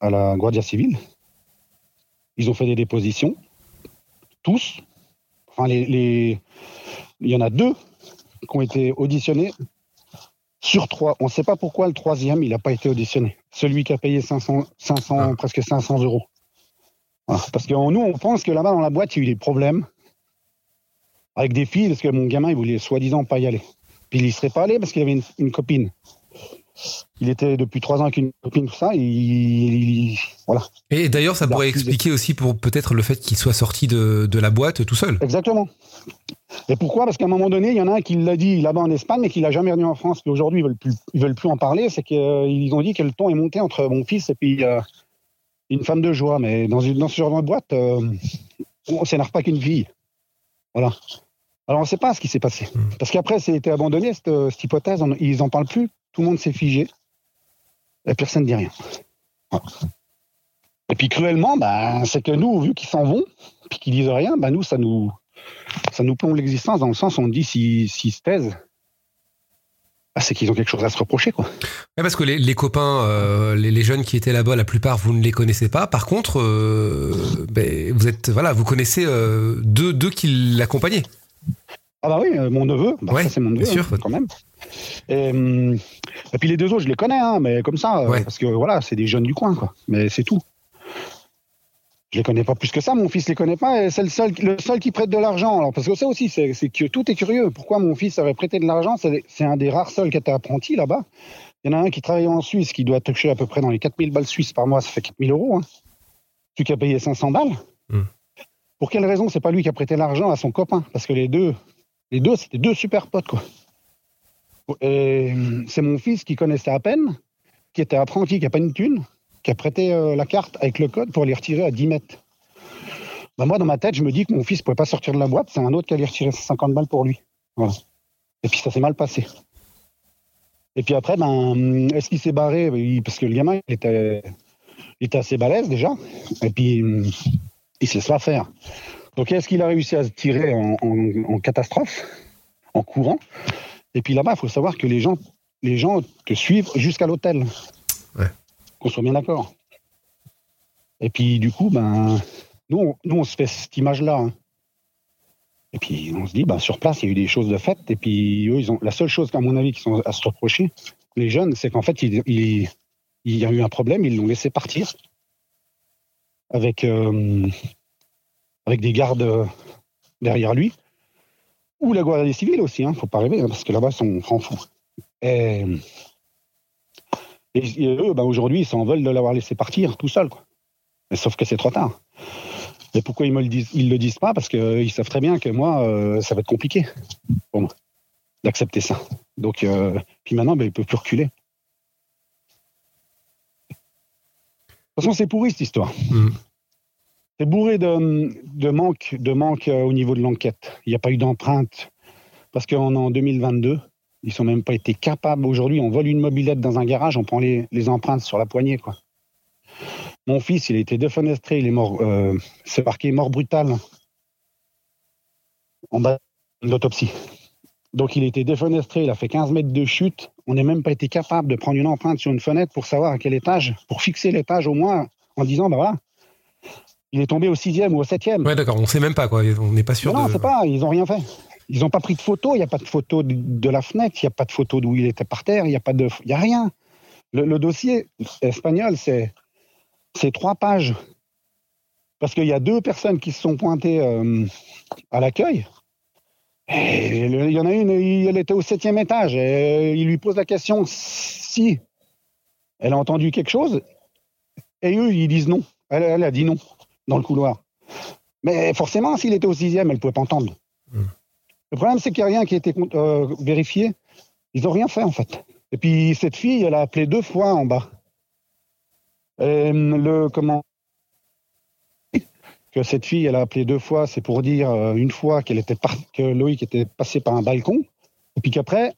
à la Guardia Civile. Ils ont fait des dépositions, tous. Enfin, il y en a 2 qui ont été auditionnés. Sur 3, on ne sait pas pourquoi le 3e, il n'a pas été auditionné. Celui qui a payé 500 presque 500 euros. Voilà. Parce que nous, on pense que là-bas, dans la boîte, il y a eu des problèmes avec des filles, parce que mon gamin, il voulait soi-disant pas y aller. Puis il n'y serait pas allé parce qu'il avait une copine. Il était depuis 3 ans avec une copine, tout ça, voilà. Et d'ailleurs, ça pourrait expliquer aussi pour peut-être le fait qu'il soit sorti de la boîte tout seul. Exactement. Et pourquoi ? Parce qu'à un moment donné, il y en a un qui l'a dit là-bas en Espagne, mais qui l'a jamais revenu en France. Puis aujourd'hui, ils veulent plus en parler. C'est qu'ils ont dit que le ton est monté entre mon fils et puis Une femme de joie, mais dans ce genre de boîte, ça n'arrive pas qu'une fille. Voilà. Alors, on ne sait pas ce qui s'est passé. Parce qu'après, ça a été abandonné, cette hypothèse. Ils n'en parlent plus. Tout le monde s'est figé. La personne ne dit rien. Voilà. Et puis, cruellement, c'est que nous, vu qu'ils s'en vont, puis qu'ils disent rien, nous, ça nous plombe l'existence, dans le sens où on dit s'ils se taisent, c'est qu'ils ont quelque chose à se reprocher, quoi. Ouais, parce que les copains, les jeunes qui étaient là-bas, la plupart, vous ne les connaissez pas. Par contre, vous connaissez deux qui l'accompagnaient. Ah bah oui, mon neveu. Ouais, ça, c'est mon neveu, bien sûr, quand même. Et puis les deux autres, je les connais, mais comme ça, parce que voilà, c'est des jeunes du coin, quoi. Mais c'est tout. Je les connais pas plus que ça, mon fils les connaît pas, et c'est le seul qui prête de l'argent. Alors, parce que ça aussi, c'est que tout est curieux. Pourquoi mon fils aurait prêté de l'argent? C'est un des rares seuls qui était apprenti là-bas. Il y en a un qui travaillait en Suisse, qui doit toucher à peu près dans les 4000 balles suisses par mois, ça fait 4000 €. Celui qui a payé 500 balles. Pour quelle raison? C'est pas lui qui a prêté l'argent à son copain, parce que les deux c'était deux super potes, quoi. Et c'est mon fils qui connaissait à peine, qui était apprenti, qui a pas une thune, qui a prêté la carte avec le code pour les retirer à 10 mètres. Moi, dans ma tête, je me dis que mon fils ne pouvait pas sortir de la boîte, c'est un autre qui allait retirer 50 balles pour lui. Voilà. Et puis, ça s'est mal passé. Et puis après, est-ce qu'il s'est barré? Parce que le gamin, il était assez balèze, déjà. Et puis, il sait se la faire. Donc, est-ce qu'il a réussi à se tirer en catastrophe, en courant? Et puis là-bas, il faut savoir que les gens te suivent jusqu'à l'hôtel. Ouais. Qu'on soit bien d'accord. Et puis, du coup, nous, on se fait cette image-là. Et puis, on se dit, sur place, il y a eu des choses de faites. Et puis, eux, la seule chose, à mon avis, qu'ils sont à se reprocher, les jeunes, c'est qu'en fait, il y a eu un problème, ils l'ont laissé partir avec des gardes derrière lui. Ou la Guardia Civil aussi, faut pas rêver, parce que là-bas, ils sont fous. Et eux, aujourd'hui, ils s'en veulent de l'avoir laissé partir tout seul, quoi. Mais sauf que c'est trop tard. Et pourquoi ils le disent pas? Parce qu'ils savent très bien que moi, ça va être compliqué pour moi d'accepter ça. Donc, puis maintenant, ils ne peuvent plus reculer. De toute façon, c'est pourri, cette histoire. C'est bourré de manque au niveau de l'enquête. Il n'y a pas eu d'empreinte. Parce qu'on est en 2022. Ils n'ont même pas été capables. Aujourd'hui, on vole une mobilette dans un garage, on prend les empreintes sur la poignée, quoi. Mon fils, il a été défenestré, il est mort, c'est marqué mort brutal en bas de l'autopsie. Donc, il a été défenestré, il a fait 15 mètres de chute. On n'a même pas été capable de prendre une empreinte sur une fenêtre pour savoir à quel étage, pour fixer l'étage au moins, en disant, voilà, il est tombé au 6e ou au 7e. Ouais, d'accord, on ne sait même pas, quoi. On n'est pas sûr. Non, on ne sait pas, ils n'ont rien fait. Ils n'ont pas pris de photo, il n'y a pas de photo de la fenêtre, il n'y a pas de photo d'où il était par terre, il n'y a rien. Le dossier espagnol, c'est 3 pages. Parce qu'il y a 2 personnes qui se sont pointées à l'accueil. Il y en a une, elle était au 7e étage. Et il lui pose la question si elle a entendu quelque chose. Et eux, ils disent non. Elle a dit non, dans le couloir. Mais forcément, s'il était au 6e, elle ne pouvait pas entendre. Le problème, c'est qu'il n'y a rien qui a été vérifié. Ils n'ont rien fait, en fait. Et puis, cette fille, elle a appelé 2 fois en bas. Et que cette fille, elle a appelé 2 fois, c'est pour dire une fois que Loïc était passé par un balcon. Et puis qu'après,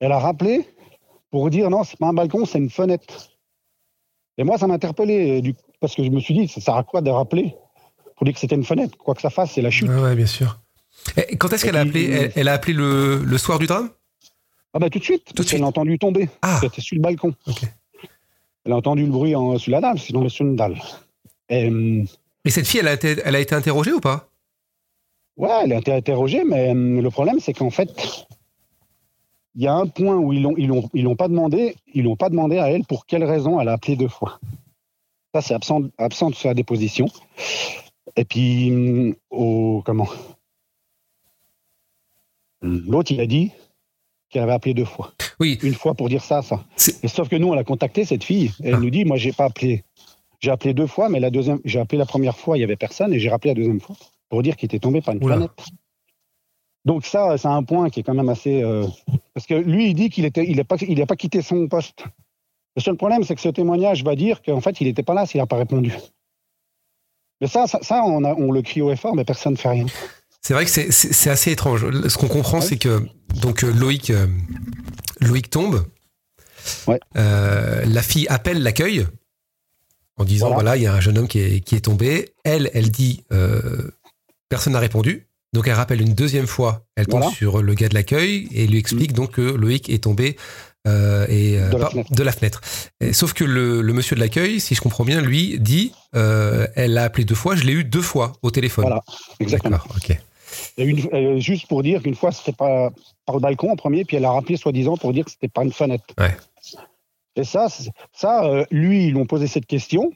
elle a rappelé pour dire non, c'est pas un balcon, c'est une fenêtre. Et moi, ça m'a interpellé, parce que je me suis dit, ça sert à quoi de rappeler pour dire que c'était une fenêtre? Quoi que ça fasse, c'est la chute. Ah ouais, bien sûr. Et quand est-ce qu'elle a appelé? Elle a appelé le soir du drame? Tout de suite. Elle a entendu tomber. C'était sur le balcon. Okay. Elle a entendu le bruit sur la dalle, sinon sur une dalle. Et cette fille, elle a été interrogée ou pas? Ouais, elle a été interrogée, mais le problème, c'est qu'en fait, il y a un point où ils l'ont pas demandé à elle pour quelle raison elle a appelé 2 fois. Ça, c'est absent de sa déposition. Et puis, l'autre, il a dit qu'elle avait appelé 2 fois. Oui. Une fois pour dire ça. Et sauf que nous, on l'a contactée, cette fille. Et elle nous dit, moi, j'ai pas appelé. J'ai appelé 2 fois, mais j'ai appelé la première fois, il n'y avait personne, et j'ai rappelé la 2e fois pour dire qu'il était tombé par une planète. Donc ça, c'est un point qui est quand même assez... parce que lui, il dit qu'il n'a pas quitté son poste. Le seul problème, c'est que ce témoignage va dire qu'en fait, il n'était pas là s'il n'a pas répondu. Mais ça on le crie haut et fort, mais personne ne fait rien. C'est vrai que c'est assez étrange. Ce qu'on comprend, c'est que donc, Loïc tombe. Ouais. La fille appelle l'accueil en disant voilà, il y a un jeune homme qui est tombé. Elle dit personne n'a répondu. Donc elle rappelle une deuxième fois. Elle tombe sur le gars de l'accueil et lui explique donc que Loïc est tombé de la fenêtre. Et, sauf que le monsieur de l'accueil, si je comprends bien, lui dit elle l'a appelé deux fois, je l'ai eu deux fois au téléphone. Voilà, exactement. Okay. Et juste pour dire qu'une fois, c'était pas par le balcon en premier, puis elle a rappelé soi-disant pour dire que c'était par une fenêtre. Ouais. Et ça, lui, ils lui ont posé cette question,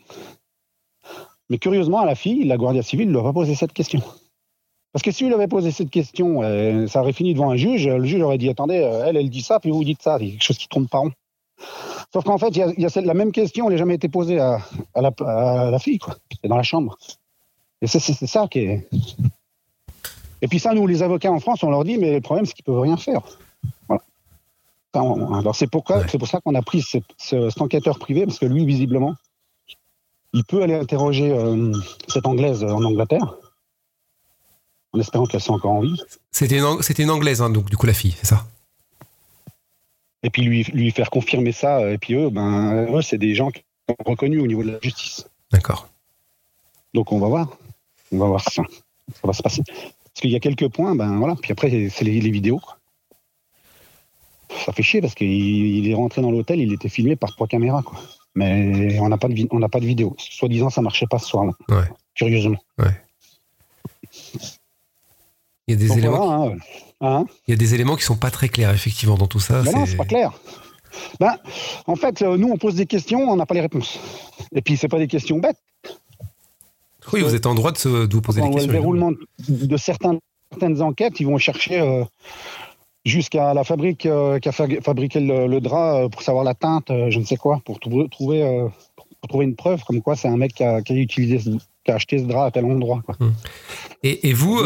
mais curieusement, à la fille, la Guardia Civil ne lui a pas posé cette question. Parce que si il avait posé cette question, ça aurait fini devant un juge, le juge aurait dit « Attendez, elle dit ça, puis vous dites ça, il y a quelque chose qui tourne pas rond. » Sauf qu'en fait, il y a la même question, elle n'a jamais été posée à la fille, quoi. C'est dans la chambre. Et c'est ça qui est... Et puis ça, nous, les avocats en France, on leur dit « Mais le problème, c'est qu'ils ne peuvent rien faire. » Voilà. Alors c'est pour ça qu'on a pris cet enquêteur privé, parce que lui, visiblement, il peut aller interroger cette Anglaise en Angleterre, en espérant qu'elle soit encore en vie. C'était une Anglaise, hein, donc du coup la fille, c'est ça. Et puis lui faire confirmer ça, et puis eux, c'est des gens qui sont reconnus au niveau de la justice. D'accord. Donc on va voir ça. Ça va se passer. Parce qu'il y a quelques points, puis après c'est les vidéos, quoi. Ça fait chier parce qu'il est rentré dans l'hôtel, il était filmé par 3 caméras, quoi. Mais on n'a pas de vidéo. Soi-disant ça marchait pas ce soir-là. Ouais. Curieusement. Ouais. Il y a des éléments. Il y a des éléments qui sont pas très clairs effectivement dans tout ça. Non, c'est pas clair. En fait, nous on pose des questions, on n'a pas les réponses. Et puis c'est pas des questions bêtes. Oui, vous êtes en droit de vous poser des questions. Le déroulement de certaines enquêtes, ils vont chercher jusqu'à la fabrique qui a fabriqué le drap pour savoir la teinte, je ne sais quoi, pour trouver une preuve comme quoi c'est un mec qui a utilisé qui a acheté ce drap à tel endroit, quoi. Et vous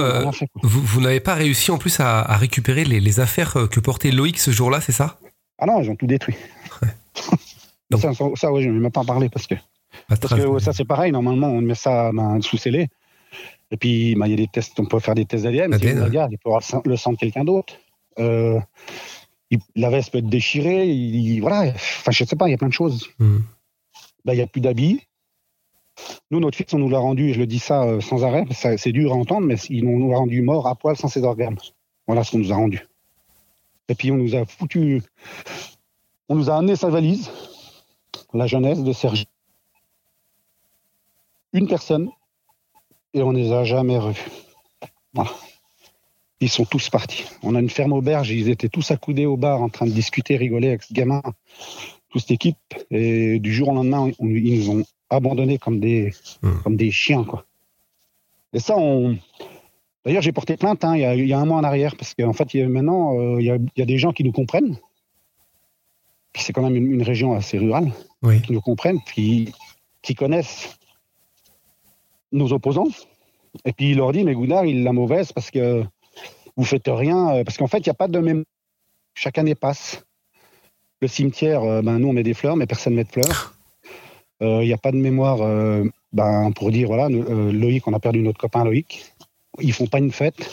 n'avez pas réussi en plus à récupérer les affaires que portait Loïc ce jour-là, c'est ça? Ah non, ils ont tout détruit. Ouais. Donc. Ça oui, je ne vais même pas en parler parce que ça c'est pareil, normalement on met ça sous scellé. Et puis il y a des tests, on peut faire des tests ADN, regarde, il peut avoir le sang de quelqu'un d'autre. La veste peut être déchirée, je ne sais pas, il y a plein de choses. Il n'y a plus d'habits. Nous, notre fils, on nous l'a rendu, et je le dis ça sans arrêt, ça, c'est dur à entendre, mais on nous l'a rendu mort à poil sans ses organes. Voilà ce qu'on nous a rendu. Et puis on nous a amené sa valise, la jeunesse de Cergy. Une personne, et on ne les a jamais revus. Voilà. Ils sont tous partis. On a une ferme auberge, ils étaient tous accoudés au bar en train de discuter, rigoler avec ce gamin, toute cette équipe, et du jour au lendemain, ils nous ont abandonnés comme des chiens, quoi. Et ça, d'ailleurs, j'ai porté plainte, hein, il y a un mois en arrière, parce qu'en fait, maintenant, il y a des gens qui nous comprennent. Puis c'est quand même une région assez rurale, oui, qui nous comprennent, qui connaissent nos opposants. Et puis, il leur dit, mais Goudard, il l'a mauvaise parce que vous faites rien. Parce qu'en fait, il n'y a pas de même... Chaque année passe. Le cimetière, nous, on met des fleurs, mais personne ne met de fleurs. Il n'y a pas de mémoire pour dire voilà, Loïc, on a perdu notre copain Loïc. Ils ne font pas une fête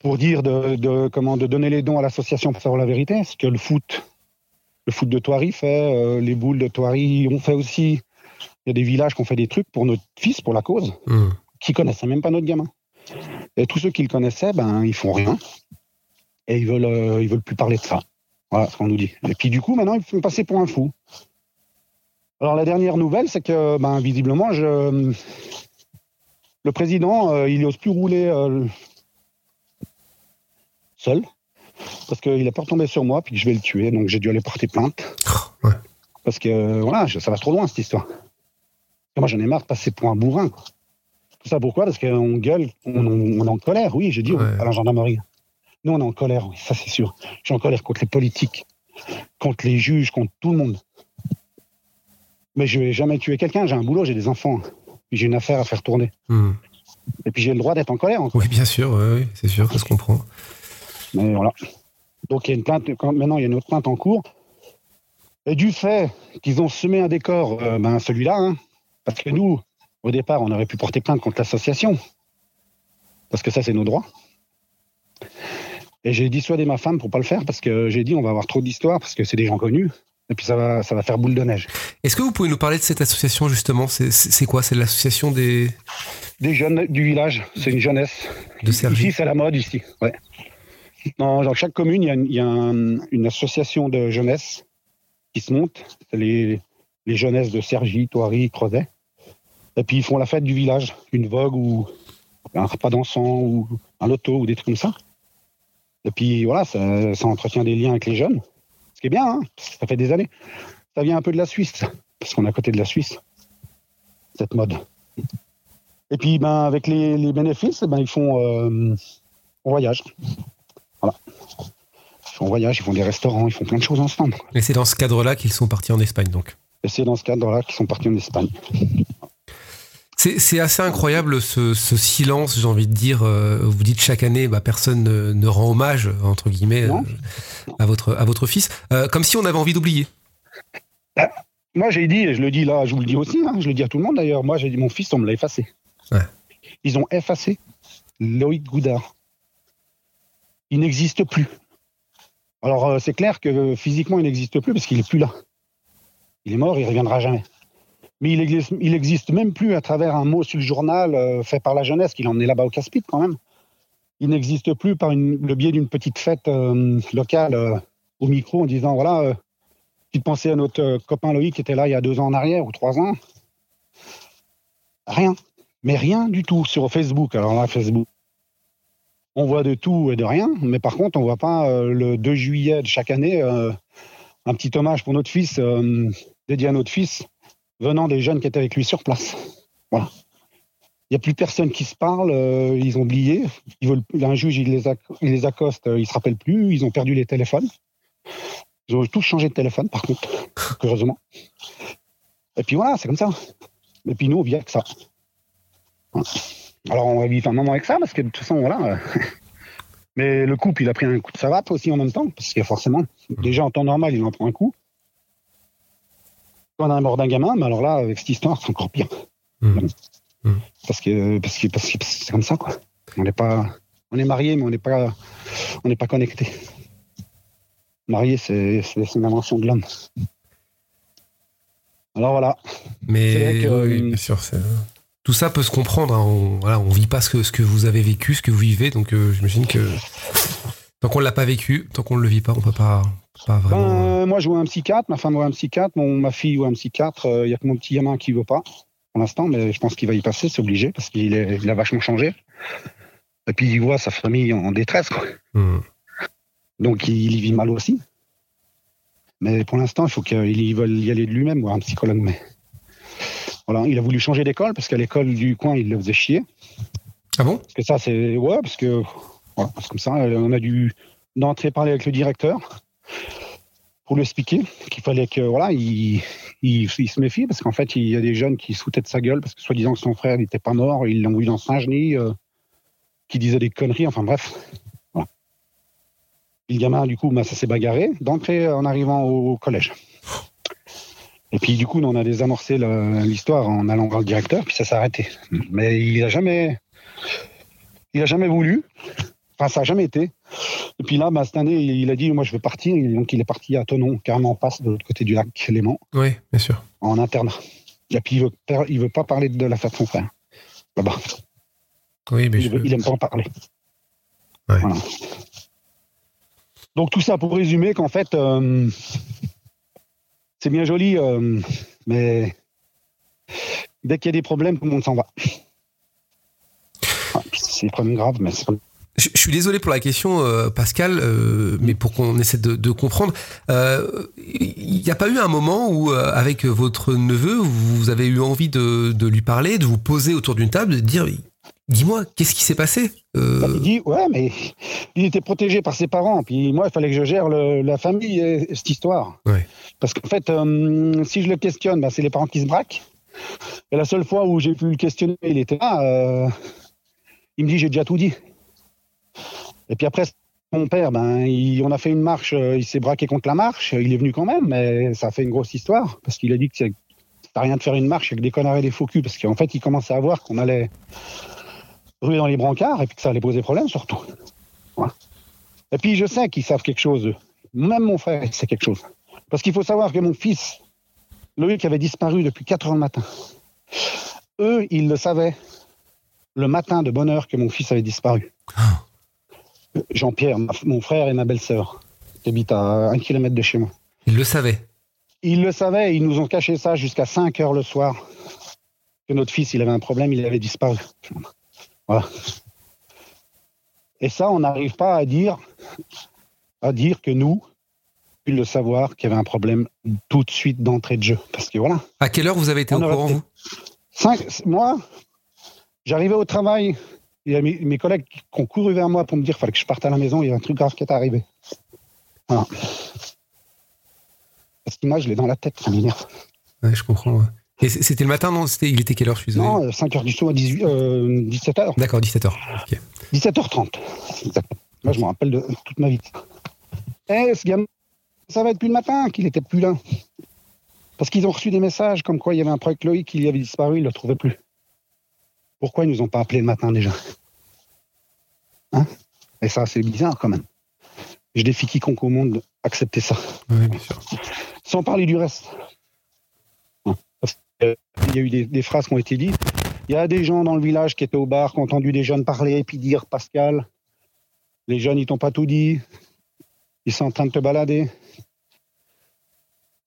pour dire de donner les dons à l'association pour savoir la vérité. Ce que le foot de Thoiry fait, les boules de Thoiry, on fait aussi. Il y a des villages qui ont fait des trucs pour notre fils, pour la cause, qui ne connaissaient même pas notre gamin. Et tous ceux qui le connaissaient, ils ne font rien. Et ils veulent plus parler de ça. Voilà ce qu'on nous dit. Et puis du coup, maintenant, ils font passer pour un fou. Alors la dernière nouvelle, c'est que visiblement, le président, il n'ose plus rouler seul, parce qu'il a peur de tomber sur moi, puis que je vais le tuer, donc j'ai dû aller porter plainte. Ouais. Parce que ça va trop loin cette histoire. Et moi j'en ai marre de passer pour un bourrin, quoi. Tout ça pourquoi? Parce qu'on gueule, on est en colère, oui, j'ai dit à la gendarmerie. Nous on est en colère, oui, ça c'est sûr. Je suis en colère contre les politiques, contre les juges, contre tout le monde. Mais je vais jamais tuer quelqu'un, j'ai un boulot, j'ai des enfants, puis j'ai une affaire à faire tourner. Et puis j'ai le droit d'être en colère encore. Oui, bien sûr, oui, c'est sûr, ça se comprend. Mais voilà. Donc il y a une plainte, maintenant il y a une autre plainte en cours, Et du fait qu'ils ont semé un décor, celui-là, hein, parce que nous, au départ, on aurait pu porter plainte contre l'association, parce que ça, c'est nos droits. Et j'ai dissuadé ma femme pour pas le faire, parce que j'ai dit, on va avoir trop d'histoires, parce que c'est des gens connus, et puis ça va faire boule de neige. Est-ce que vous pouvez nous parler de cette association, justement ? C'est quoi ? C'est l'association des jeunes du village, c'est une jeunesse. De Cergy. Ici, c'est la mode, ici, ouais. Dans chaque commune, il y a une association de jeunesse qui se monte. C'est les jeunesses de Cergy, Thoiry, Creuset. Et puis, ils font la fête du village. Une vogue ou un repas dansant ou un loto ou des trucs comme ça. Et puis, voilà, ça entretient des liens avec les jeunes. Ce qui est bien, hein, ça fait des années. Ça vient un peu de la Suisse, parce qu'on est à côté de la Suisse, cette mode. Et puis, avec les bénéfices, ils font... on voyage. Voilà. Ils font voyage, ils font des restaurants, ils font plein de choses ensemble. Et c'est dans ce cadre-là qu'ils sont partis en Espagne, donc. Et c'est dans ce cadre-là qu'ils sont partis en Espagne. C'est assez incroyable ce silence, j'ai envie de dire. Vous dites chaque année, personne ne rend hommage, entre guillemets, à votre fils. Comme si on avait envie d'oublier. Moi, j'ai dit, et je le dis là, je vous le dis aussi, hein, je le dis à tout le monde d'ailleurs. Moi, j'ai dit, mon fils, on me l'a effacé. Ouais. Ils ont effacé Loïc Goudard. Il n'existe plus. Alors, c'est clair que physiquement, il n'existe plus parce qu'il n'est plus là. Il est mort, il ne reviendra jamais. Mais il n'existe même plus à travers un mot sur le journal fait par la jeunesse, qu'il a emmené là-bas au casse-pipe quand même. Il n'existe plus par le biais d'une petite fête locale au micro en disant, voilà, petite pensée à notre copain Loïc qui était là il y a 2 ans en arrière ou 3 ans. Rien. Mais rien du tout sur Facebook. Alors là, Facebook. On voit de tout et de rien, mais par contre, on ne voit pas le 2 juillet de chaque année un petit hommage pour notre fils, dédié à notre fils, venant des jeunes qui étaient avec lui sur place. Voilà. Il n'y a plus personne qui se parle, ils ont oublié. Un juge, il les accoste, ils ne se rappellent plus, ils ont perdu les téléphones. Ils ont tous changé de téléphone, par contre, heureusement. Et puis voilà, c'est comme ça. Et puis nous, on vit avec ça. Voilà. Alors, on va vivre un moment avec ça, parce que de toute façon, voilà. Mais le couple, il a pris un coup de savate aussi en même temps, parce que forcément, déjà en temps normal, il en prend un coup. Quand on a un mort d'un gamin, mais alors là, avec cette histoire, c'est encore pire. Mmh. Parce que c'est comme ça, quoi. On est mariés, mais on n'est pas connectés. Mariés, c'est une invention de l'homme. Alors voilà. Mais que, oui, bien sûr, c'est... Tout ça peut se comprendre, hein. On vit pas ce que vous avez vécu, ce que vous vivez, donc j'imagine que tant qu'on l'a pas vécu, tant qu'on le vit pas, on peut pas vraiment... moi je vois un psychiatre, ma femme voit un psychiatre, ma fille voit un psychiatre, il y a que mon petit gamin qui veut pas, pour l'instant, mais je pense qu'il va y passer, c'est obligé, parce qu'il a vachement changé, et puis il voit sa famille en détresse, quoi. Mmh. Donc il y vit mal aussi, mais pour l'instant il faut qu'il veuille y aller de lui-même, voir un psychologue, mais... Voilà, il a voulu changer d'école parce qu'à l'école du coin, il le faisait chier. Ah bon ? Parce que ça, c'est. Ouais, parce que. Voilà, c'est comme ça. On a dû d'entrée parler avec le directeur pour lui expliquer qu'il fallait que. Voilà, il se méfie parce qu'en fait, il y a des jeunes qui se foutaient de sa gueule parce que soi-disant que son frère n'était pas mort, ils l'ont vu dans Saint-Genis, qui disait des conneries, enfin bref. Voilà. Et le gamin, du coup, ça s'est bagarré d'entrée en arrivant au collège. Et puis du coup, on a désamorcé l'histoire en allant voir le directeur, puis ça s'est arrêté. Mais il a jamais voulu. Enfin, ça n'a jamais été. Et puis là, cette année, il a dit, moi, je veux partir. Et donc, il est parti à Tonon, carrément en passe de l'autre côté du lac Léman. Oui, bien sûr. En interne. Et puis, il veut pas parler de l'affaire de son frère. Là-bas. Oui, mais il aime pas en parler. Ouais. Voilà. Donc tout ça pour résumer qu'en fait. C'est bien joli, mais dès qu'il y a des problèmes, tout le monde s'en va. C'est des problèmes graves, mais c'est... Je suis désolé pour la question, Pascal, mais pour qu'on essaie de comprendre, il n'y a pas eu un moment où, avec votre neveu, vous avez eu envie de lui parler, de vous poser autour d'une table, de dire, dis-moi, qu'est-ce qui s'est passé ? Il dit, ouais, mais il était protégé par ses parents, puis moi, il fallait que je gère la famille et cette histoire. Ouais. Parce qu'en fait, si je le questionne, c'est les parents qui se braquent. Et la seule fois où j'ai pu le questionner, il était là, il me dit, j'ai déjà tout dit. Et puis après, Mon père, on a fait une marche, il s'est braqué contre la marche, il est venu quand même, mais ça a fait une grosse histoire, parce qu'il a dit que ça n'a rien de faire une marche avec des connards et des faux culs, parce qu'en fait, il commençait à voir qu'on allait ruer dans les brancards, et puis que ça allait poser problème, surtout. Ouais. Et puis, je sais qu'ils savent quelque chose, eux. Même mon frère, il sait quelque chose. Parce qu'il faut savoir que mon fils, Loïc, avait disparu depuis 4 heures le matin. Eux, ils le savaient, le matin de bonne heure que mon fils avait disparu. Jean-Pierre, mon frère et ma belle-sœur, qui habitent à 1 kilomètre de chez moi. Ils le savaient. Ils le savaient, ils nous ont caché ça jusqu'à 5 heures le soir. Que notre fils, il avait un problème, il avait disparu. Voilà. Et ça, on n'arrive pas à dire que nous, on a pu le savoir qu'il y avait un problème tout de suite d'entrée de jeu. Parce que voilà. À quelle heure vous avez été au courant, vous ? Moi, j'arrivais au travail. Il y a mes collègues qui ont couru vers moi pour me dire qu'il fallait que je parte à la maison, il y a un truc grave qui est arrivé. Voilà. Cette image, je l'ai dans la tête, ça m'énerve. Ouais, je comprends. Ouais. Et c'était le matin, non ? Il était quelle heure, je suis désolé ? Non, 5h du soir, 17h. D'accord, 17h. Okay. 17h30. Moi, je me rappelle de toute ma vie. Eh, ce gamin, ça va être depuis le matin qu'il n'était plus là. Parce qu'ils ont reçu des messages comme quoi il y avait un projet avec Loïc, il avait disparu, ils ne le trouvaient plus. Pourquoi ils ne nous ont pas appelés le matin déjà ? Hein ? Et ça, c'est bizarre quand même. Je défie quiconque au monde d'accepter ça. Oui, bien sûr. Sans parler du reste. Parce qu'il y a eu des phrases qui ont été dites. Il y a des gens dans le village qui étaient au bar, qui ont entendu des jeunes parler et puis dire « Pascal, les jeunes, ils t'ont pas tout dit. Ils sont en train de te balader. »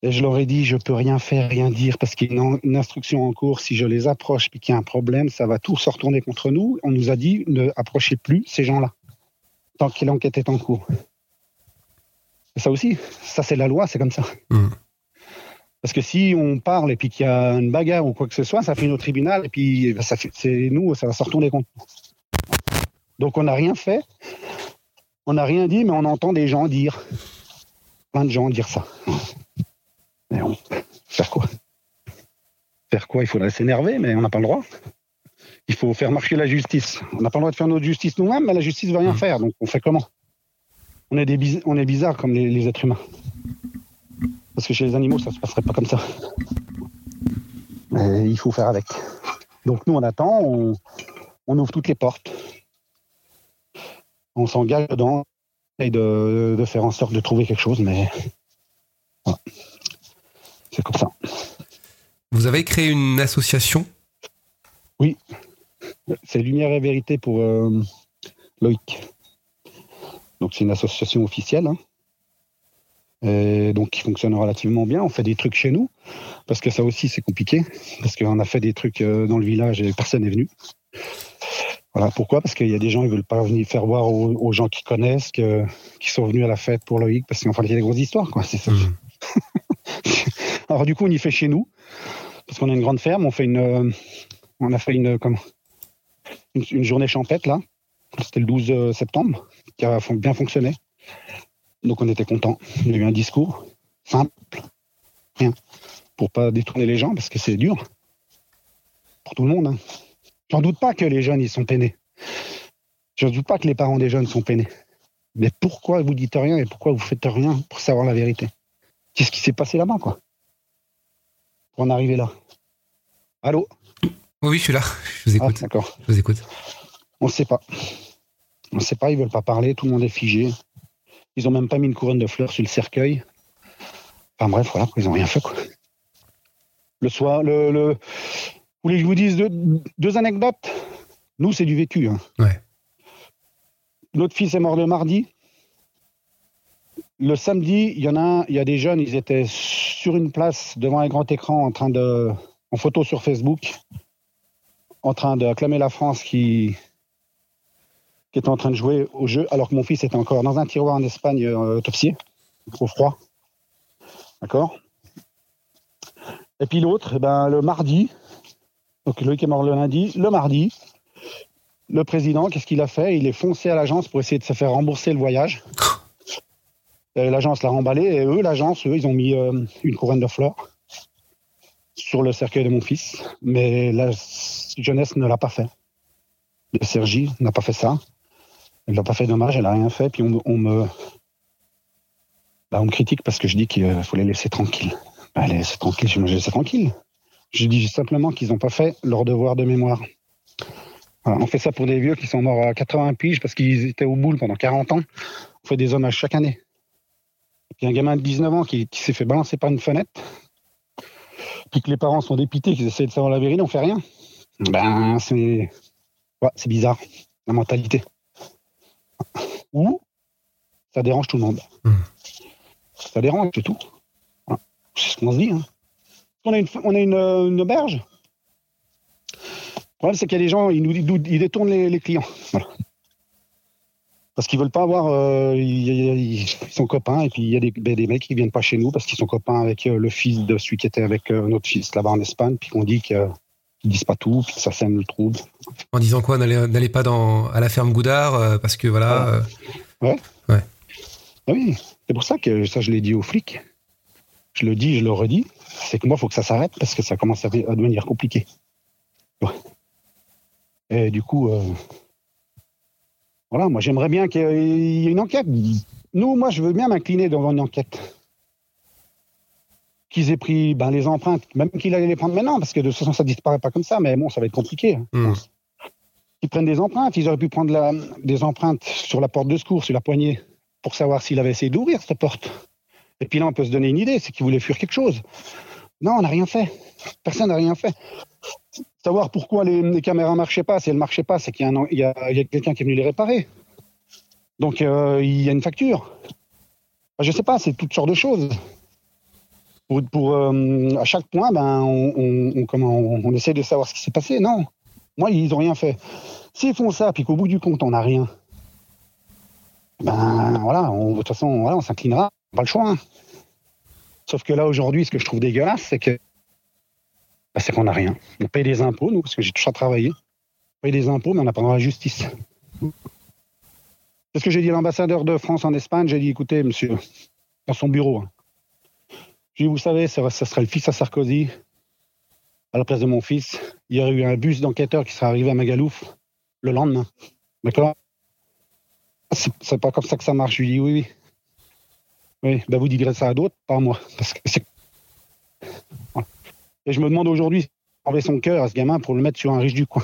Et je leur ai dit, je ne peux rien faire, rien dire, parce qu'il y a une instruction en cours. Si je les approche et qu'il y a un problème, ça va tout se retourner contre nous. On nous a dit, ne approchez plus ces gens-là, tant que l'enquête est en cours. Et ça aussi, ça c'est la loi, c'est comme ça. Mmh. Parce que si on parle et puis qu'il y a une bagarre ou quoi que ce soit, ça finit au tribunal, et puis c'est nous, ça va se retourner contre nous. Donc on n'a rien fait, on n'a rien dit, mais on entend des gens dire, plein de gens dire ça. Mais on... Faire quoi ? Il faudrait s'énerver, mais on n'a pas le droit. Il faut faire marcher la justice. On n'a pas le droit de faire notre justice nous-mêmes, mais la justice ne veut rien faire. Donc on fait comment ? On est bizarre comme les êtres humains. Parce que chez les animaux, ça ne se passerait pas comme ça. Mais il faut faire avec. Donc nous, on attend, on ouvre toutes les portes. On s'engage dedans, on essaye de faire en sorte de trouver quelque chose, mais... Voilà. C'est comme ça. Vous avez créé une association ? Oui. C'est Lumière et Vérité pour Loïc. Donc c'est une association officielle. Hein. Et donc qui fonctionne relativement bien. On fait des trucs chez nous. Parce que ça aussi c'est compliqué. Parce qu'on a fait des trucs dans le village et personne n'est venu. Voilà pourquoi ? Parce qu'il y a des gens qui ne veulent pas venir faire voir aux gens qui connaissent, qui sont venus à la fête pour Loïc. Parce qu'enfin il y a des grosses histoires, quoi. C'est ça. Mmh. Alors du coup, on y fait chez nous, parce qu'on a une grande ferme, on a fait une journée champêtre, là, c'était le 12 septembre, qui a bien fonctionné. Donc on était contents, il y a eu un discours simple, rien, pour pas détourner les gens, parce que c'est dur, pour tout le monde. Hein. J'en doute pas que les jeunes, ils sont peinés. J'en doute pas que les parents des jeunes sont peinés. Mais pourquoi vous dites rien et pourquoi vous faites rien pour savoir la vérité ? Qu'est-ce qui s'est passé là-bas, quoi ? Pour en arriver là. Allô ? Oui, je suis là. Je vous écoute. Ah, d'accord. Je vous écoute. On ne sait pas. On ne sait pas, ils ne veulent pas parler, tout le monde est figé. Ils n'ont même pas mis une couronne de fleurs sur le cercueil. Enfin bref, voilà, ils n'ont rien fait, quoi. Le soir, vous voulez que je vous dise deux anecdotes ? Nous, c'est du vécu. Hein. Ouais. Notre fils est mort le mardi. Le samedi, il y a des jeunes, ils étaient sur une place devant un grand écran en photo sur Facebook, en train d'acclamer la France qui était en train de jouer au jeu, alors que mon fils était encore dans un tiroir en Espagne autopsié, trop froid. D'accord ? Et puis l'autre, le mardi, donc Loïc est mort le lundi, le mardi, le président, qu'est-ce qu'il a fait ? Il est foncé à l'agence pour essayer de se faire rembourser le voyage. L'agence l'a remballé et l'agence, ils ont mis une couronne de fleurs sur le cercueil de mon fils. Mais la jeunesse ne l'a pas fait. Le Cergy n'a pas fait ça. Elle n'a pas fait dommage, elle n'a rien fait. Puis on me critique parce que je dis qu'il faut les laisser tranquilles. Bah, les laisser tranquilles, je me laisse tranquille. Je dis simplement qu'ils n'ont pas fait leur devoir de mémoire. Voilà, on fait ça pour des vieux qui sont morts à 80 piges parce qu'ils étaient au boule pendant 40 ans. On fait des hommages chaque année. Il y a un gamin de 19 ans qui s'est fait balancer par une fenêtre, puis que les parents sont dépités, qu'ils essaient de savoir la vérité, on fait rien. Ben, c'est bizarre, la mentalité. Ou, ça dérange tout le monde. Ça dérange, c'est tout. Voilà. C'est ce qu'on se dit. Hein. On a une auberge. Le problème, c'est qu'il y a des gens, ils détournent les clients. Voilà. Parce qu'ils veulent pas avoir... ils sont copains, et puis il y a des mecs qui viennent pas chez nous parce qu'ils sont copains avec le fils de celui qui était avec notre fils là-bas en Espagne, puis qu'on dit qu'ils disent pas tout, puis ça sème le trouble. En disant quoi, n'allez pas à la ferme Goudard, parce que voilà... Ouais. Oui, c'est pour ça que ça, je l'ai dit aux flics. Je le dis, je le redis. C'est que moi, il faut que ça s'arrête, parce que ça commence à devenir compliqué. Ouais. Et du coup... Voilà, moi j'aimerais bien qu'il y ait une enquête. Nous, moi je veux bien m'incliner devant une enquête. Qu'ils aient pris les empreintes, même qu'ils allaient les prendre maintenant, parce que de toute façon ça ne disparaît pas comme ça, mais bon, ça va être compliqué. Ils prennent des empreintes, ils auraient pu prendre des empreintes sur la porte de secours, sur la poignée, pour savoir s'il avait essayé d'ouvrir cette porte. Et puis là, on peut se donner une idée, c'est qu'il voulait fuir quelque chose. Non, on n'a rien fait. Personne n'a rien fait. Savoir pourquoi les caméras ne marchaient pas. Si elles ne marchaient pas, c'est qu'il y a quelqu'un qui est venu les réparer. Donc, il y a une facture. Je ne sais pas, c'est toutes sortes de choses. À chaque point, on essaie de savoir ce qui s'est passé. Non, moi, ils n'ont rien fait. S'ils font ça, puis qu'au bout du compte, on n'a rien, de toute façon, on s'inclinera. Pas le choix. Hein. Sauf que là, aujourd'hui, ce que je trouve dégueulasse, c'est que c'est qu'on n'a rien. On paye des impôts, nous, parce que j'ai toujours travaillé. On paye des impôts, mais on n'a pas dans la justice. C'est ce que j'ai dit à l'ambassadeur de France en Espagne. J'ai dit, écoutez, monsieur, dans son bureau, j'ai dit, vous savez, ça serait le fils à Sarkozy, à la place de mon fils. Il y aurait eu un bus d'enquêteurs qui serait arrivé à Magalouf le lendemain. D'accord ? C'est pas comme ça que ça marche. Je lui dis, oui. Oui, vous direz ça à d'autres, pas à moi. Parce que c'est... Voilà. Et je me demande aujourd'hui si on enlève son cœur à ce gamin pour le mettre sur un riche du coin.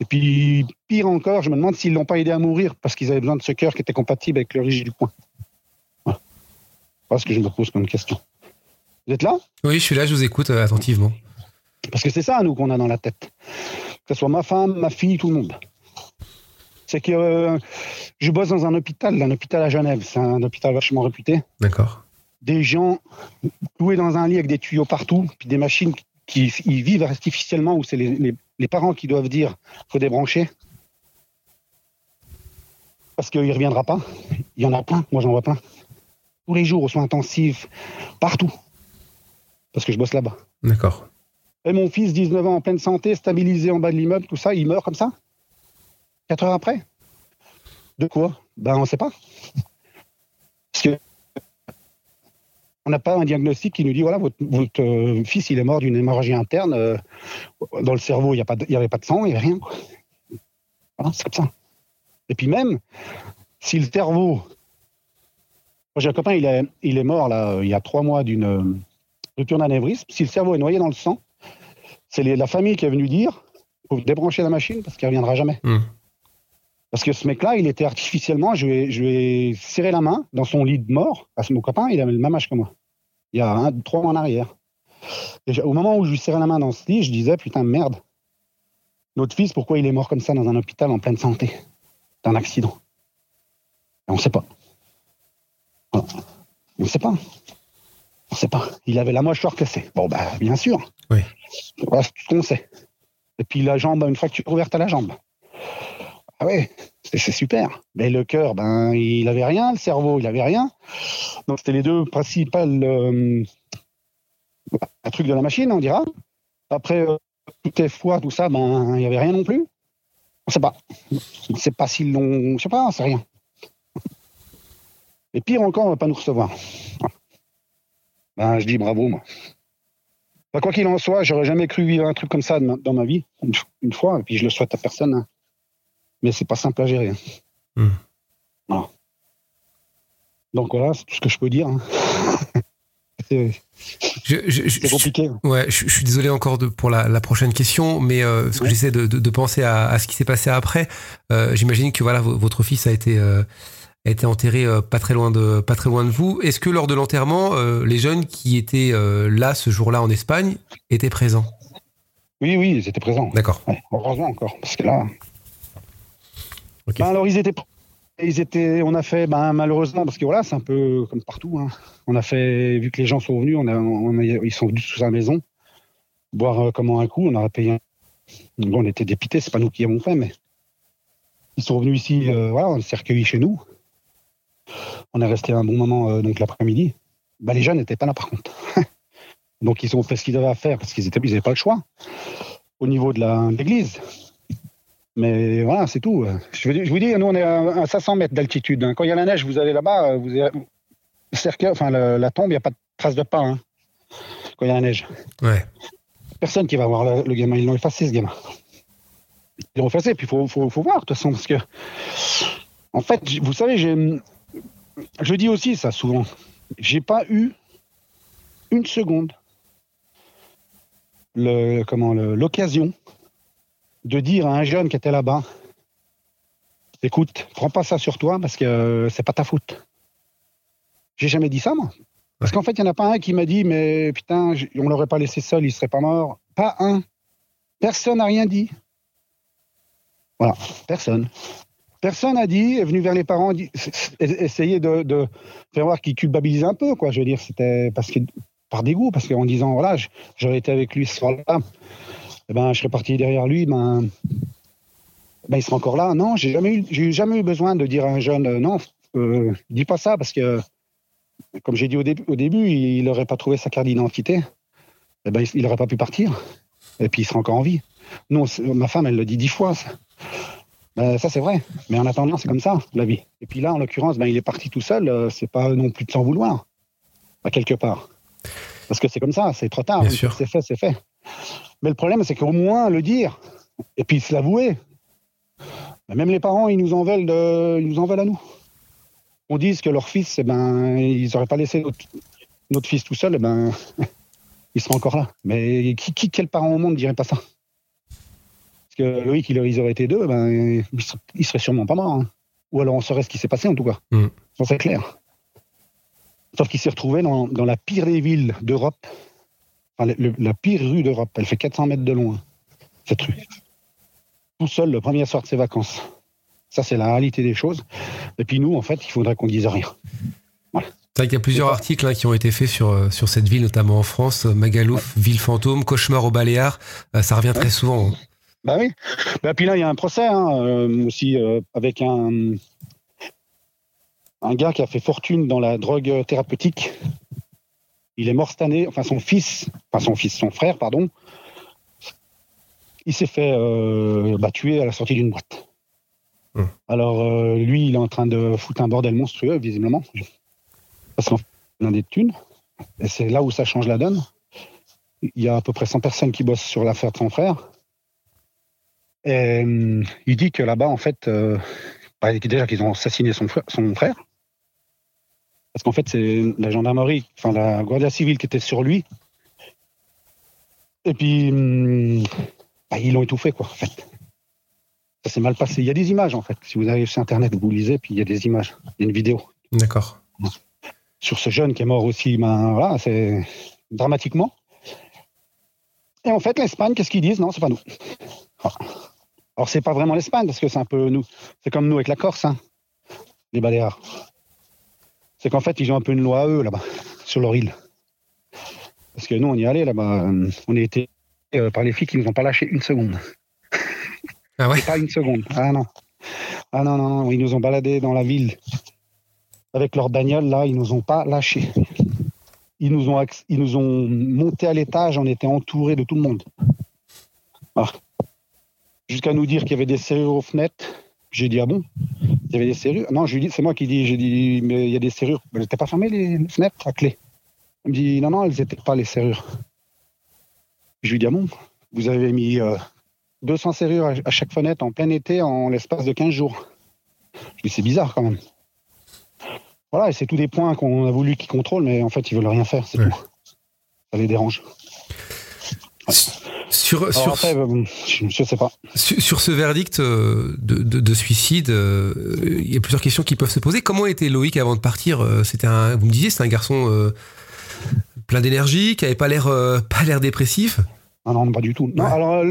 Et puis, pire encore, je me demande s'ils ne l'ont pas aidé à mourir parce qu'ils avaient besoin de ce cœur qui était compatible avec le riche du coin. Voilà. Voilà ce que je me pose comme question. Vous êtes là ? Oui, je suis là, je vous écoute attentivement. Parce que c'est ça, nous, qu'on a dans la tête. Que ce soit ma femme, ma fille, tout le monde. C'est que je bosse dans un hôpital à Genève. C'est un hôpital vachement réputé. D'accord. Des gens cloués dans un lit avec des tuyaux partout, puis des machines qui vivent artificiellement, où c'est les parents qui doivent dire « faut débrancher ». Parce qu'il ne reviendra pas. Il y en a plein, moi j'en vois plein. Tous les jours, aux soins intensifs, partout. Parce que je bosse là-bas. D'accord. Et mon fils, 19 ans, en pleine santé, stabilisé en bas de l'immeuble, tout ça, il meurt comme ça 4 heures après. De quoi ? On ne sait pas. Parce que on n'a pas un diagnostic qui nous dit, voilà, votre fils, il est mort d'une hémorragie interne. Dans le cerveau, il n'y avait pas de sang, il n'y avait rien. Voilà, c'est comme ça. Et puis même, si le cerveau... Moi, j'ai un copain, il est mort, là, il y a 3 mois, d'une rupture d'anévrisme. Si le cerveau est noyé dans le sang, c'est la famille qui est venue dire, il faut débrancher la machine parce qu'il ne reviendra jamais. Parce que ce mec-là, il était artificiellement, je lui ai serré la main dans son lit de mort, parce que mon copain, il avait le même âge que moi, il y a 3 mois en arrière. Et au moment où je lui serrais la main dans ce lit, je disais, putain, merde, notre fils, pourquoi il est mort comme ça dans un hôpital en pleine santé, d'un accident ? Et on ne sait pas. Voilà. On ne sait pas. Il avait la mâchoire cassée. Bon, bien sûr. Oui. Voilà tout ce qu'on sait. Et puis la jambe, une fracture ouverte à la jambe. Ah ouais, c'est super. Mais le cœur, il n'avait rien. Le cerveau, il n'avait rien. Donc, c'était les deux principales trucs de la machine, on dira. Après, tout est foie, tout ça, il n'y avait rien non plus. On ne sait pas. On ne sait pas s'ils l'ont... Je ne sais pas, c'est rien. Et pire encore, on ne va pas nous recevoir. Je dis bravo, moi. Quoi qu'il en soit, j'aurais jamais cru vivre un truc comme ça dans ma vie, une fois, et puis je le souhaite à personne, hein. Mais c'est pas simple à gérer. Voilà. Donc voilà, c'est tout ce que je peux dire. Hein. C'est compliqué. Je suis désolé encore pour la prochaine question, mais parce que j'essaie de penser à ce qui s'est passé après. J'imagine que voilà, votre fils a été enterré pas très loin de vous. Est-ce que lors de l'enterrement, les jeunes qui étaient là ce jour-là en Espagne étaient présents ? Oui, ils étaient présents. D'accord. Ouais, heureusement encore, parce que là. Okay. Ben, alors ils étaient. On a fait, malheureusement, parce que voilà, c'est un peu comme partout. Hein. On a fait, vu que les gens sont venus, ils sont venus sous sa maison boire un coup. On a payé. Bon, on était dépités, c'est pas nous qui avons fait, mais ils sont venus ici. Voilà, on s'est recueillis chez nous. On est resté un bon moment, donc l'après-midi. Ben, les jeunes n'étaient pas là, par contre. Donc ils ont fait ce qu'ils avaient à faire parce qu'ils n'avaient pas le choix au niveau de l'église. Mais voilà, c'est tout. Je vous dis, nous on est à 500 mètres d'altitude. Quand il y a la neige, vous allez là-bas, la tombe, il n'y a pas de trace de pas. Hein, quand il y a la neige. Ouais. Personne qui va voir le gamin. Ils l'ont effacé, ce gamin. Ils l'ont effacé. Puis il faut voir, de toute façon. Parce que, en fait, vous savez, je dis aussi ça souvent. J'ai pas eu une seconde l'occasion de dire à un jeune qui était là-bas, écoute, prends pas ça sur toi parce que c'est pas ta faute. J'ai jamais dit ça, moi. Ouais. Parce qu'en fait, il n'y en a pas un qui m'a dit, mais putain, on l'aurait pas laissé seul, il serait pas mort. Pas un. Personne n'a rien dit. Voilà, personne. Personne n'a dit, est venu vers les parents, essayer de faire voir qu'ils culpabilisent un peu, quoi. Je veux dire, c'était parce que par dégoût, parce qu'en disant, voilà, j'aurais été avec lui ce soir-là, je serais parti derrière lui, il serait encore là. Non, j'ai jamais eu besoin de dire à un jeune, non, dis pas ça, parce que, comme j'ai dit au début, il n'aurait pas trouvé sa carte d'identité, il n'aurait pas pu partir, et puis il serait encore en vie. Non, ma femme, elle le dit 10 fois, ça. Ça c'est vrai, mais en attendant, c'est comme ça, la vie. Et puis là, en l'occurrence, il est parti tout seul, c'est pas non plus de s'en vouloir, quelque part. Parce que c'est comme ça, c'est trop tard. C'est fait. Mais le problème, c'est qu'au moins le dire, et puis se l'avouer. Même les parents, ils nous en veulent à nous. On dit que leur fils, ils n'auraient pas laissé notre fils tout seul, il serait encore là. Mais quel parent au monde ne dirait pas ça ? Parce que Loïc, ils auraient été 2, ils seraient sûrement pas morts. Hein. Ou alors on saurait ce qui s'est passé, en tout cas. Ça, c'est clair. Sauf qu'il s'est retrouvé dans la pire des villes d'Europe, la pire rue d'Europe. Elle fait 400 mètres de long, hein, cette rue. Tout seul, le premier soir de ses vacances. Ça, c'est la réalité des choses. Et puis nous, en fait, il faudrait qu'on dise rien. Voilà. C'est vrai qu'il y a plusieurs articles qui ont été faits sur cette ville, notamment en France. Magalouf, ville fantôme, cauchemar aux Baléares. Ça revient très souvent. Hein. Bah oui. Puis là, il y a un procès aussi avec un gars qui a fait fortune dans la drogue thérapeutique. Il est mort cette année. Enfin, son frère, il s'est fait tuer à la sortie d'une boîte. Alors, lui, il est en train de foutre un bordel monstrueux, visiblement. Parce qu'on a des thunes. Et c'est là où ça change la donne. Il y a à peu près 100 personnes qui bossent sur l'affaire de son frère. Et il dit que là-bas, en fait, déjà qu'ils ont assassiné son frère, parce qu'en fait, c'est la gendarmerie, la Guardia Civil qui était sur lui, et puis ils l'ont étouffé, quoi, en fait. Ça s'est mal passé. Il y a des images, en fait. Si vous allez sur Internet, vous lisez, puis il y a des images. Il y a une vidéo. D'accord. Sur ce jeune qui est mort aussi, voilà, c'est dramatiquement. Et en fait, l'Espagne, qu'est-ce qu'ils disent ? Non, c'est pas nous. Alors, c'est pas vraiment l'Espagne, parce que c'est un peu nous. C'est comme nous avec la Corse, hein, les Baléares. C'est qu'en fait, ils ont un peu une loi à eux, là-bas, sur leur île. Parce que nous, on y est allés, là-bas. On a été par les filles qui nous ont pas lâché une seconde. Ah ouais ? Pas une seconde. Ah non. Ah non, non, non. Ils nous ont baladés dans la ville. Avec leur bagnole, là, ils nous ont pas lâchés. Ils nous ont montés à l'étage, on était entourés de tout le monde. Ah. Jusqu'à nous dire qu'il y avait des serrures aux fenêtres. J'ai dit, ah bon ? Il y avait des serrures ? Non, je lui dis, c'est moi qui dis, j'ai dit, mais il y a des serrures. Elles n'étaient pas fermées, les fenêtres, à clé. Il me dit, non, elles n'étaient pas les serrures. Je lui dis, ah bon ? Vous avez mis 200 serrures à chaque fenêtre en plein été en l'espace de 15 jours. Mais c'est bizarre quand même. Voilà, et c'est tous des points qu'on a voulu qu'ils contrôlent, mais en fait, ils veulent rien faire, c'est tout. Ça les dérange. Ouais. Alors après, je sais pas. Sur ce verdict de suicide, il y a plusieurs questions qui peuvent se poser. Comment était Loïc avant de partir? Vous me disiez, c'était un garçon plein d'énergie, qui n'avait pas l'air dépressif. Ah non, pas du tout. Non, ouais. Alors,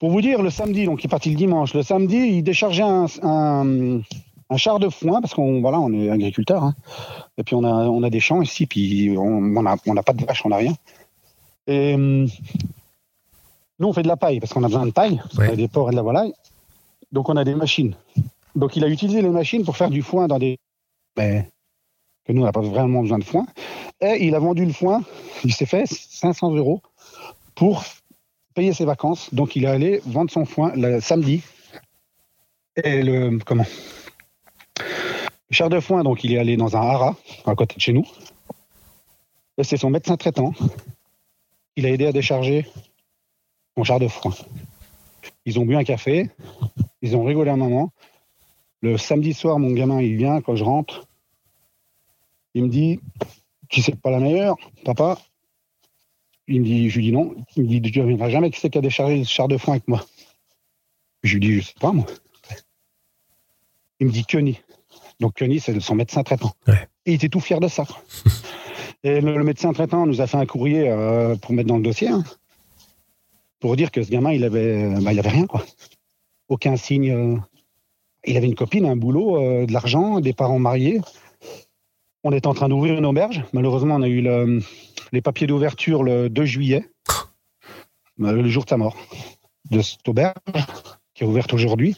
pour vous dire, le samedi, donc il est parti le dimanche. Le samedi, il déchargeait un char de foin, parce qu'on est agriculteur, hein. Et puis on a des champs ici, puis on n'a pas de vaches, on n'a rien. Et nous, on fait de la paille, parce qu'on a besoin de paille, parce qu'on a des porcs et de la volaille. Donc, on a des machines. Donc, il a utilisé les machines pour faire du foin dans des... Mais que nous, on n'a pas vraiment besoin de foin. Et il a vendu le foin, il s'est fait 500 € pour payer ses vacances. Donc, il est allé vendre son foin le samedi. Et le char de foin, donc, il est allé dans un haras, à côté de chez nous. Et c'est son médecin traitant. Il a aidé à décharger mon char de foin. Ils ont bu un café, ils ont rigolé un moment. Le samedi soir, mon gamin, il vient, quand je rentre, il me dit, tu sais pas la meilleure, papa. Je lui dis non. Il me dit, tu ne reviendras jamais, qui c'est qui a déchargé le char de foin avec moi? Je lui dis, je sais pas, moi. Il me dit, Kenny. Donc Kenny, c'est son médecin traitant. Ouais. Et il était tout fier de ça. Et le médecin traitant nous a fait un courrier pour mettre dans le dossier, hein, pour dire que ce gamin, il avait rien, quoi. Aucun signe. Il avait une copine, un boulot, de l'argent, des parents mariés. On était en train d'ouvrir une auberge. Malheureusement, on a eu les papiers d'ouverture le 2 juillet, le jour de sa mort, de cette auberge qui est ouverte aujourd'hui,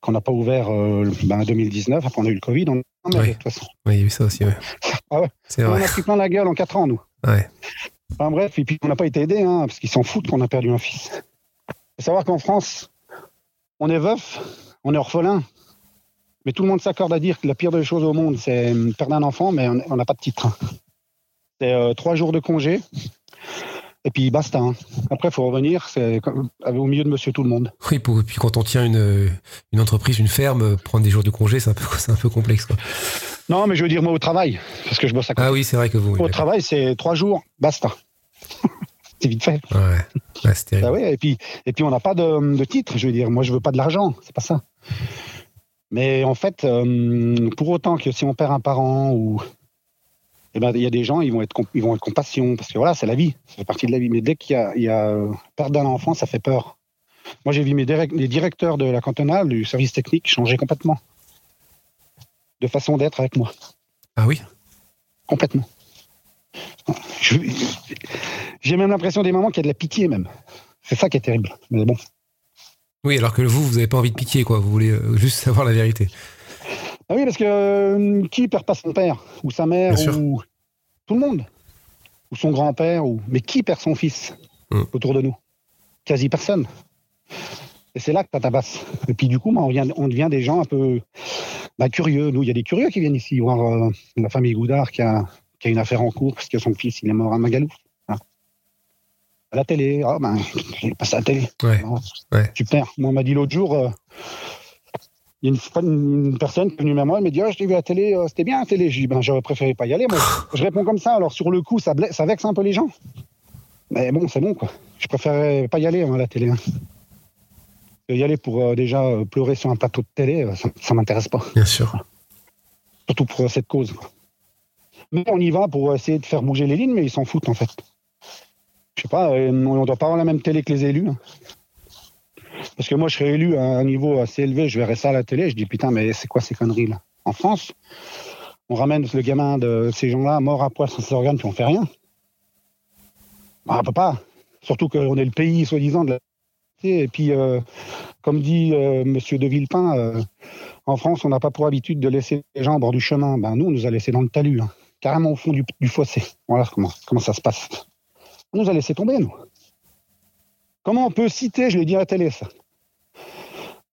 qu'on n'a pas ouvert en 2019. Après, on a eu le Covid. De toute façon. Oui, il y a eu ça aussi, oui. Ah ouais. On a pris plein la gueule en 4 ans, nous. Ouais. Enfin bref, et puis on n'a pas été aidés, hein, parce qu'ils s'en foutent qu'on a perdu un fils. Il faut savoir qu'en France, on est veuf, on est orphelin, mais tout le monde s'accorde à dire que la pire des choses au monde, c'est perdre un enfant, mais on n'a pas de titre. C'est 3 jours de congé, et puis basta. Hein. Après, il faut revenir, c'est au milieu de monsieur tout le monde. Oui, et puis quand on tient une entreprise, une ferme, prendre des jours de congé, c'est un peu complexe, quoi. Non, mais je veux dire, moi, au travail, parce que je bosse à côté. Ah oui, c'est vrai que vous... Au travail, c'est 3 jours, basta. C'est vite fait. Ouais c'est terrible. Ah ouais, et puis on n'a pas de titre, je veux dire. Moi, je veux pas de l'argent, c'est pas ça. Mais en fait, pour autant que si on perd un parent, ou... Eh ben, il y a des gens, ils vont être compassion, parce que voilà, c'est la vie, ça fait partie de la vie. Mais dès qu'il y a perte d'un enfant, ça fait peur. Moi, j'ai vu les directeurs de la cantonale, du service technique, changer complètement de façon d'être avec moi. Ah oui? Complètement. J'ai même l'impression des moments qu'il y a de la pitié, même. C'est ça qui est terrible, mais bon. Oui, alors que vous n'avez pas envie de pitié, quoi. Vous voulez juste savoir la vérité. Ah oui, parce que qui perd pas son père? Ou sa mère? Ou tout le monde? Ou son grand-père? Ou... Mais qui perd son fils autour de nous? Quasi personne. Et c'est là que ça tabasse. Et puis du coup, on devient des gens un peu... Bah, curieux. Nous, il y a des curieux qui viennent ici voir la famille Goudard qui a une affaire en cours parce que son fils, il est mort à Magalouf. Hein. À la télé. Ah, ben, il passe à la télé. Ouais. Non, ouais. Super. Moi, on m'a dit l'autre jour, il y a une personne qui est venue vers moi, elle m'a dit, oh, je t'ai vu à la télé, c'était bien à la télé. Je dis, ben, j'aurais préféré pas y aller. Moi, je réponds comme ça. Alors, sur le coup, ça vexe un peu les gens. Mais bon, c'est bon, quoi. Je préférerais pas y aller, hein, à la télé. Hein. Y aller pour déjà pleurer sur un plateau de télé, ça ne m'intéresse pas. Bien sûr. Surtout pour cette cause. Mais on y va pour essayer de faire bouger les lignes, mais ils s'en foutent, en fait. Je sais pas, on ne doit pas avoir la même télé que les élus. Hein. Parce que moi, je serais élu à un niveau assez élevé, je verrais ça à la télé, je dis, putain, mais c'est quoi ces conneries, là? En France, on ramène le gamin de ces gens-là, mort à poil, sans ses organes, puis on fait rien. Bah, on peut pas. Surtout qu'on est le pays, soi-disant, de la... Et puis, comme dit monsieur de Villepin, en France, on n'a pas pour habitude de laisser les gens au bord du chemin. Ben, nous, on nous a laissés dans le talus, hein, carrément au fond du fossé. Voilà comment ça se passe. On nous a laissés tomber, nous. Comment on peut citer, je l'ai dit à la télé, ça.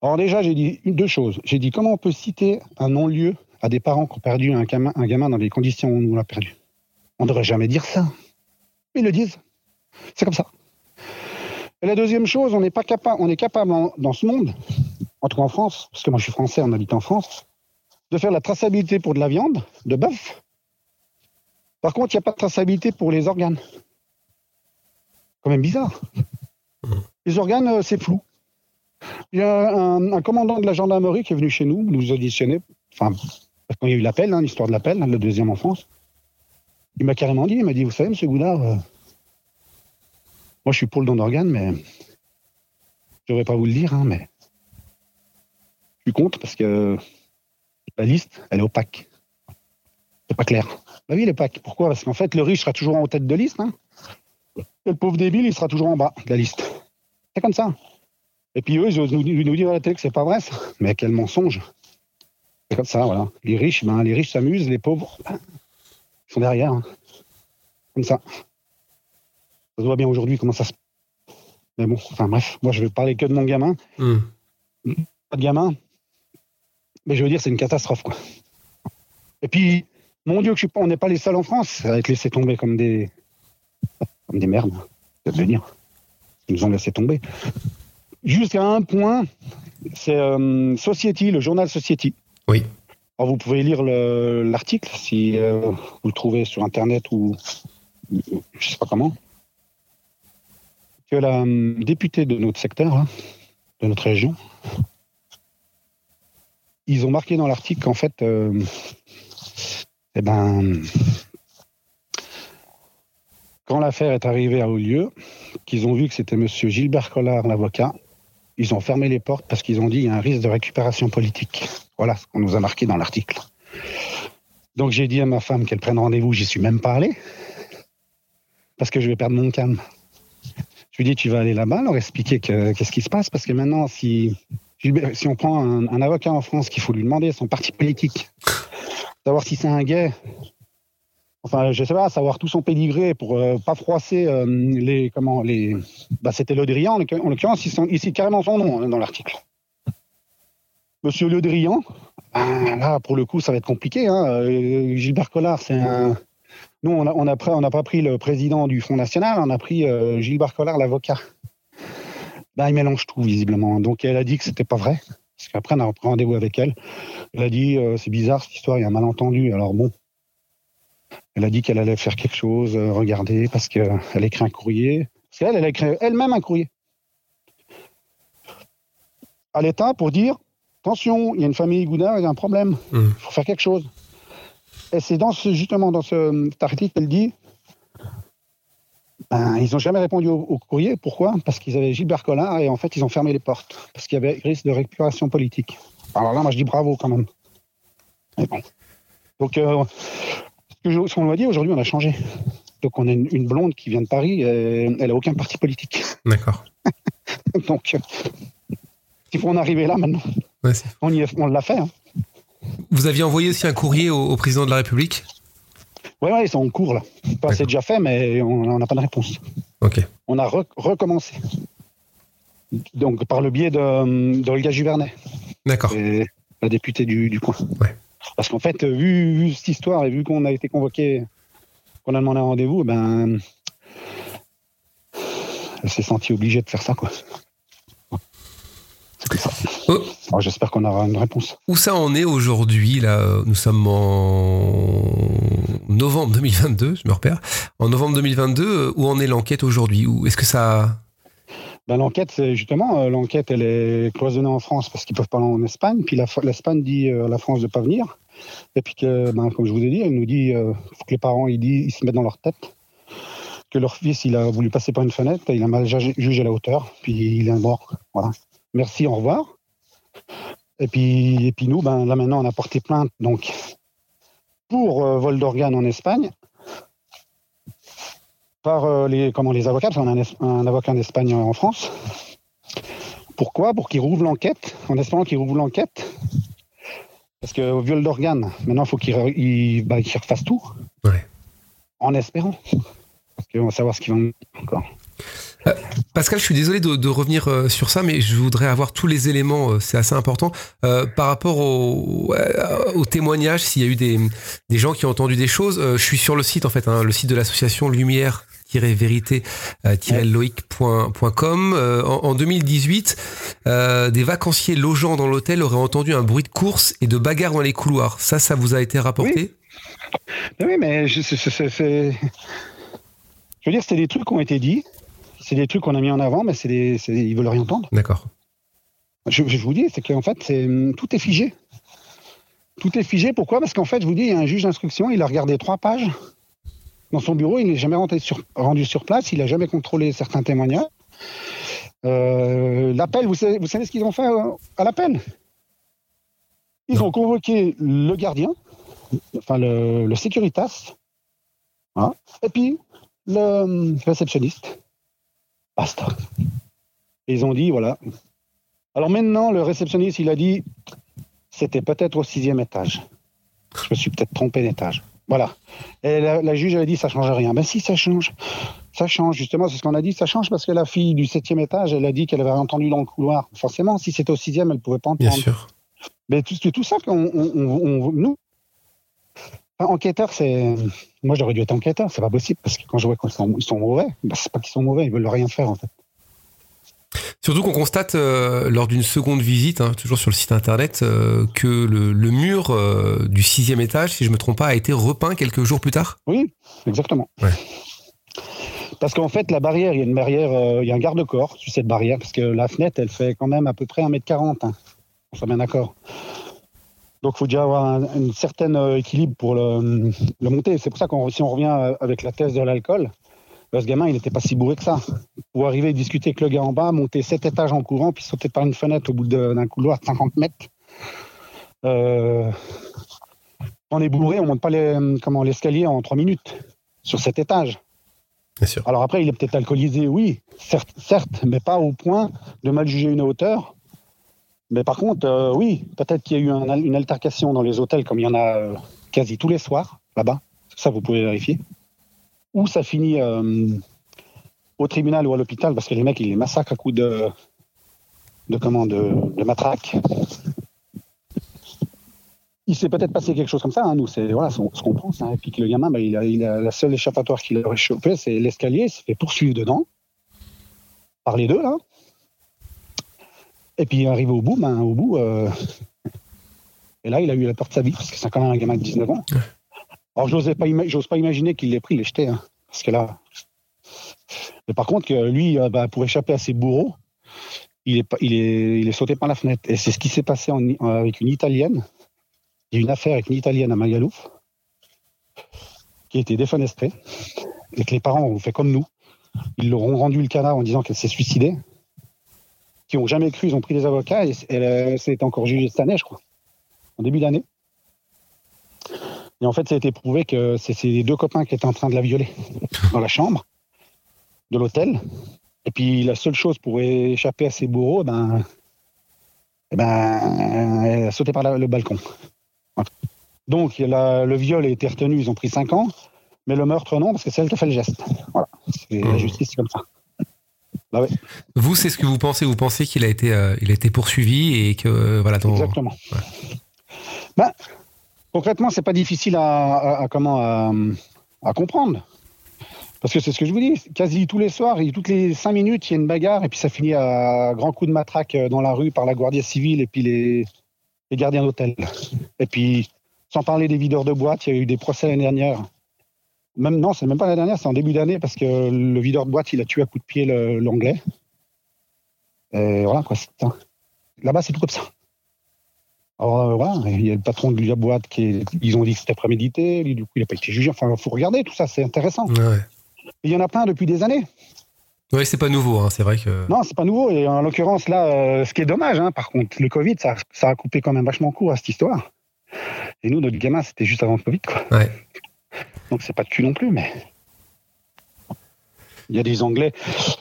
Alors déjà, j'ai dit 2 choses. J'ai dit, comment on peut citer un non-lieu à des parents qui ont perdu un gamin dans les conditions où on l'a perdu? On ne devrait jamais dire ça. Ils le disent. C'est comme ça. Et la deuxième chose, on est capable dans ce monde, en tout cas en France, parce que moi je suis français, on habite en France, de faire la traçabilité pour de la viande, de bœuf. Par contre, il n'y a pas de traçabilité pour les organes. Quand même bizarre. Les organes, c'est flou. Il y a un commandant de la gendarmerie qui est venu chez nous, nous auditionner, enfin, quand il y a eu l'appel, hein, l'histoire de l'appel, hein, le deuxième en France. Il m'a carrément dit, vous savez, monsieur Goudard, moi je suis pour le don d'organes, mais je ne devrais pas vous le dire, hein, mais je suis contre parce que la liste, elle est opaque. C'est pas clair. Bah oui, elle est opaque. Pourquoi ? Parce qu'en fait, le riche sera toujours en tête de liste, hein, et le pauvre débile, il sera toujours en bas de la liste. C'est comme ça. Et puis eux, ils osent nous dire à la télé que c'est pas vrai, ça. Mais quel mensonge. C'est comme ça, voilà. Les riches s'amusent, les pauvres, ils sont derrière. Hein. Comme ça. Ça se voit bien aujourd'hui comment ça se... Mais bon, enfin bref, moi je vais parler que de mon gamin. Mmh. Pas de gamin. Mais je veux dire, c'est une catastrophe, quoi. Et puis, mon Dieu, on n'est pas les seuls en France à être laissés tomber comme des merdes. Ça veut dire. Ils nous ont laissés tomber. Jusqu'à un point, c'est Society, le journal Society. Oui. Alors vous pouvez lire l'article si vous le trouvez sur Internet ou je ne sais pas comment. Que la députée de notre secteur, hein, de notre région, ils ont marqué dans l'article qu'en fait, quand l'affaire est arrivée à haut lieu, qu'ils ont vu que c'était monsieur Gilbert Collard, l'avocat, ils ont fermé les portes parce qu'ils ont dit qu'il y a un risque de récupération politique. Voilà ce qu'on nous a marqué dans l'article. Donc j'ai dit à ma femme qu'elle prenne rendez-vous, j'y suis même pas allé, parce que je vais perdre mon calme. Je lui ai dit, tu vas aller là-bas, leur expliquer qu'est-ce qui se passe, parce que maintenant, si on prend un avocat en France, qu'il faut lui demander son parti politique, savoir si c'est un gay, enfin, je sais pas, savoir tout son pédigré pour pas froisser c'était Le Drian, en l'occurrence, ils citent carrément son nom dans l'article. Monsieur Le Drian, là, pour le coup, ça va être compliqué. Hein. Gilbert Collard, c'est un... Nous, on n'a pas pris le président du Front National, on a pris Gilbert Collard, l'avocat. Il mélange tout, visiblement. Donc, elle a dit que c'était pas vrai. Parce qu'après, on a repris rendez-vous avec elle. Elle a dit, c'est bizarre, cette histoire, il y a un malentendu. Alors bon, elle a dit qu'elle allait faire quelque chose, regarder, parce qu'elle a écrit un courrier. Parce qu'elle a écrit elle-même un courrier. À l'État, pour dire, attention, il y a une famille Goudard, il y a un problème. Il faut faire quelque chose. Et c'est justement dans cet article qu'elle dit, ils n'ont jamais répondu au courrier. Pourquoi ? Parce qu'ils avaient Gilbert Collard et en fait, ils ont fermé les portes. Parce qu'il y avait risque de récupération politique. Alors là, moi, je dis bravo quand même. Mais bon. Donc, ce qu'on doit dire, aujourd'hui, on a changé. Donc, on a une blonde qui vient de Paris, et elle n'a aucun parti politique. D'accord. Donc, il faut en arriver là maintenant. Ouais, on l'a fait, hein. Vous aviez envoyé aussi un courrier au président de la République ? Oui, ils sont en cours là. Enfin, c'est déjà fait, mais on n'a pas de réponse. Ok. On a recommencé. Donc par le biais d'Olga Juvernet. D'accord. La députée du coin. Ouais. Parce qu'en fait, vu cette histoire et vu qu'on a été convoqué, qu'on a demandé un rendez-vous, elle s'est sentie obligée de faire ça, quoi. Oh. Alors, j'espère qu'on aura une réponse. Où ça en est aujourd'hui là ? Nous sommes en novembre 2022, je me repère. En novembre 2022, où en est l'enquête aujourd'hui ? Où est-ce que ça... l'enquête, c'est justement, elle est cloisonnée en France parce qu'ils peuvent pas aller en Espagne. Puis l'Espagne dit à la France de pas venir. Et puis que, comme je vous ai dit, elle nous dit faut que les parents ils se mettent dans leur tête que leur fils il a voulu passer par une fenêtre, il a mal jugé à la hauteur, puis il est mort. Voilà. Merci, au revoir. Et puis nous, là maintenant, on a porté plainte donc, pour vol d'organes en Espagne par les avocats, parce qu'on a un avocat d'Espagne en France. Pourquoi ? Pour qu'ils rouvrent l'enquête, en espérant qu'ils rouvrent l'enquête. Parce qu'au viol d'organes, maintenant, il faut qu'ils refassent tout. Ouais. En espérant. Parce qu'on va savoir ce qu'ils vont nous dire encore. Pascal, je suis désolé de revenir sur ça, mais je voudrais avoir tous les éléments, c'est assez important, par rapport au témoignage, s'il y a eu des gens qui ont entendu des choses. Je suis sur le site en fait, le site de l'association Lumière lumière-vérité-loïc.com. En 2018, des vacanciers logeant dans l'hôtel auraient entendu un bruit de course et de bagarre dans les couloirs. Ça vous a été rapporté ? Oui, mais je veux dire, c'est des trucs qui ont été dits, c'est des trucs qu'on a mis en avant, mais ils veulent rien entendre. D'accord. Je vous dis, c'est qu'en fait, tout est figé. Tout est figé, pourquoi ? Parce qu'en fait, je vous dis, il y a un juge d'instruction, il a regardé 3 pages dans son bureau, il n'est jamais rendu sur place, il n'a jamais contrôlé certains témoignages. L'appel, vous savez ce qu'ils ont fait à l'appel ? Ils ont convoqué le gardien, enfin le sécuritas, hein, et puis le réceptionniste. Basta. Et ils ont dit, voilà. Alors maintenant, le réceptionniste, il a dit... C'était peut-être au 6e étage. Je me suis peut-être trompé d'étage. Voilà. Et la juge, elle a dit, ça ne change rien. Ben si, ça change. Ça change, justement. C'est ce qu'on a dit, ça change, parce que la fille du 7e étage, elle a dit qu'elle avait entendu dans le couloir. Forcément, si c'était au 6e, elle ne pouvait pas entendre. Bien sûr. Mais tout ça, nous, enquêteurs, c'est... Moi, j'aurais dû être enquêteur. C'est pas possible, parce que quand je vois qu'ils sont mauvais, ben, c'est pas qu'ils sont mauvais, ils veulent rien faire, en fait. Surtout qu'on constate lors d'une seconde visite, hein, toujours sur le site internet, que le mur du 6e étage, si je ne me trompe pas, a été repeint quelques jours plus tard. Oui, exactement. Ouais. Parce qu'en fait, la barrière, il y a un garde-corps sur cette barrière, parce que la fenêtre, elle fait quand même à peu près 1m40. Hein. On s'en met d'accord. Donc, il faut déjà avoir un certain équilibre pour le monter. C'est pour ça que si on revient avec la thèse de l'alcool, ce gamin, il n'était pas si bourré que ça. Pour arriver à discuter avec le gars en bas, monter 7 étages en courant, puis sauter par une fenêtre au bout d'un couloir de 50 mètres. On est bourré, on ne monte pas l'escalier en 3 minutes sur 7 étages. Bien sûr. Alors après, il est peut-être alcoolisé, oui, certes, mais pas au point de mal juger une hauteur. Mais par contre, oui, peut-être qu'il y a eu une altercation dans les hôtels, comme il y en a quasi tous les soirs là-bas. Ça, vous pouvez vérifier. Ou ça finit au tribunal ou à l'hôpital, parce que les mecs, ils les massacrent à coups de matraque. Il s'est peut-être passé quelque chose comme ça, hein, nous, c'est voilà, ce qu'on pense. Hein, et puis que le gamin, bah, il a la seule échappatoire qu'il aurait chopé, c'est l'escalier, il s'est fait poursuivre dedans, par les deux, là. Et puis, arrivé au bout, et là, il a eu la peur de sa vie, parce que c'est quand même un gamin de 19 ans. Alors, j'ose pas imaginer qu'il l'ait pris, il l'ait jeté. Hein, parce que là... Mais par contre, lui, pour échapper à ses bourreaux, il est sauté par la fenêtre. Et c'est ce qui s'est passé avec une Italienne. Il y a une affaire avec une Italienne à Magalouf, qui a été défenestrée, et que les parents ont fait comme nous. Ils leur ont rendu le canard en disant qu'elle s'est suicidée, qui n'ont jamais cru, ils ont pris des avocats, et elle s'est encore jugée cette année, je crois, en début d'année. Et en fait, ça a été prouvé que c'est ses 2 copains qui étaient en train de la violer dans la chambre de l'hôtel. Et puis, la seule chose pour échapper à ses bourreaux, elle a sauté par le balcon. Voilà. Donc, le viol a été retenu, ils ont pris 5 ans, mais le meurtre, non, parce que c'est elle qui a fait le geste. Voilà, la justice, c'est comme ça. Bah ouais. Vous, c'est ce que vous pensez ? Vous pensez qu'il a été, poursuivi et que... Exactement. Ouais. Concrètement, c'est pas difficile à comprendre. Parce que c'est ce que je vous dis. Quasi tous les soirs, toutes les 5 minutes, il y a une bagarre, et puis ça finit à grands coups de matraque dans la rue par la Guardia Civil et puis les gardiens d'hôtel. Et puis, sans parler des videurs de boîte, il y a eu des procès l'année dernière. Non, c'est même pas l'année dernière, c'est en début d'année, parce que le videur de boîte, il a tué à coups de pied l'anglais. Et voilà, quoi. Là-bas, c'est tout comme ça. Alors voilà, il y a le patron de la boîte ils ont dit que c'était prémédité, lui, du coup il n'a pas été jugé. Enfin, il faut regarder tout ça, c'est intéressant. Ouais. Il y en a plein depuis des années. Oui, c'est pas nouveau, hein, c'est vrai que... Non, c'est pas nouveau, et en l'occurrence là, ce qui est dommage, hein, par contre, le Covid, ça a coupé quand même vachement court à cette histoire. Et nous, notre gamin, c'était juste avant le Covid, quoi. Ouais. Donc c'est pas de cul non plus, mais... Il y a des Anglais...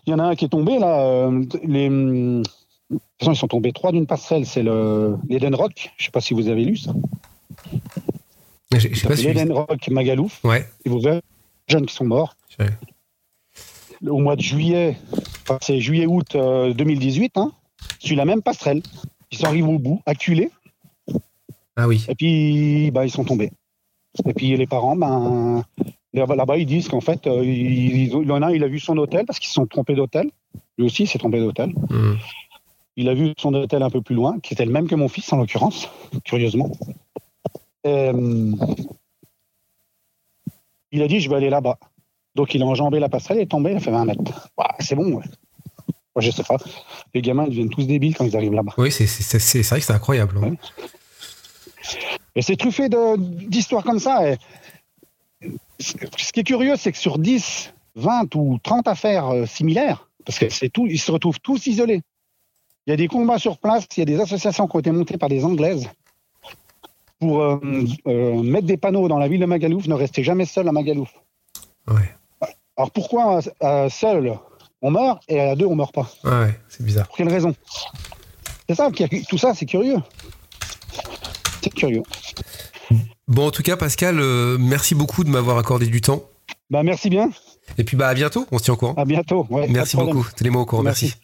Il y en a un qui est tombé, là, De toute façon, ils sont tombés 3 d'une passerelle. C'est l'Eden Rock. Je ne sais pas si vous avez lu ça. Je sais pas si l'Eden Rock, Magalouf. Ouais. Et vous verrez les jeunes qui sont morts. Au mois de juillet, enfin, c'est juillet-août 2018, hein, sur la même passerelle. Ils sont arrivés au bout, acculés. Ah oui. Et puis, ils sont tombés. Et puis, les parents, Là-bas, ils disent qu'en fait, il a vu son hôtel parce qu'ils se sont trompés d'hôtel. Lui aussi, il s'est trompé d'hôtel. Mmh. Il a vu son hôtel un peu plus loin, qui était le même que mon fils, en l'occurrence, curieusement. Il a dit, je vais aller là-bas. Donc, il a enjambé la passerelle, il est tombé, il a fait 20 mètres. Bah, c'est bon, ouais. Moi, je sais pas. Les gamins, ils deviennent tous débiles quand ils arrivent là-bas. Oui, c'est vrai que c'est incroyable. Hein. Ouais. Et c'est truffé d'histoires comme ça. Et... ce qui est curieux, c'est que sur 10, 20 ou 30 affaires similaires, parce que c'est tout, ils se retrouvent tous isolés. Il y a des combats sur place, il y a des associations qui ont été montées par des Anglaises pour mettre des panneaux dans la ville de Magalouf, ne restez jamais seul à Magalouf. Ouais. Alors pourquoi seul, on meurt, et à deux, on meurt pas? Ouais, c'est bizarre. Pour quelle raison? C'est ça, tout ça, c'est curieux. C'est curieux. Bon, en tout cas, Pascal, merci beaucoup de m'avoir accordé du temps. Bah, merci bien. Et puis, bah, à bientôt. On se tient au courant. À bientôt. Ouais, merci beaucoup. Tenez-moi au courant. Merci.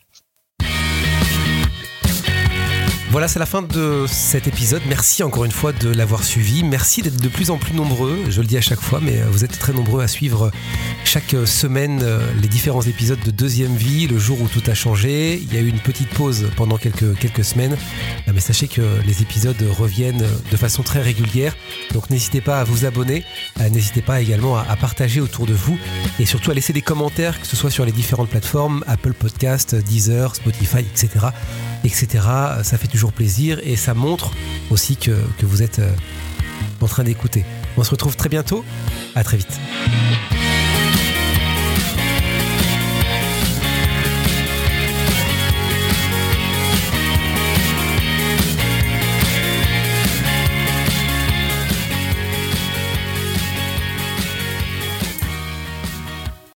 Voilà, c'est la fin de cet épisode. Merci encore une fois de l'avoir suivi. Merci d'être de plus en plus nombreux. Je le dis à chaque fois, mais vous êtes très nombreux à suivre chaque semaine les différents épisodes de Deuxième Vie, le jour où tout a changé. Il y a eu une petite pause pendant quelques semaines, mais sachez que les épisodes reviennent de façon très régulière. Donc n'hésitez pas à vous abonner, n'hésitez pas également à partager autour de vous et surtout à laisser des commentaires, que ce soit sur les différentes plateformes, Apple Podcasts, Deezer, Spotify, etc. Ça fait toujours plaisir et ça montre aussi que vous êtes en train d'écouter. On se retrouve très bientôt, à très vite.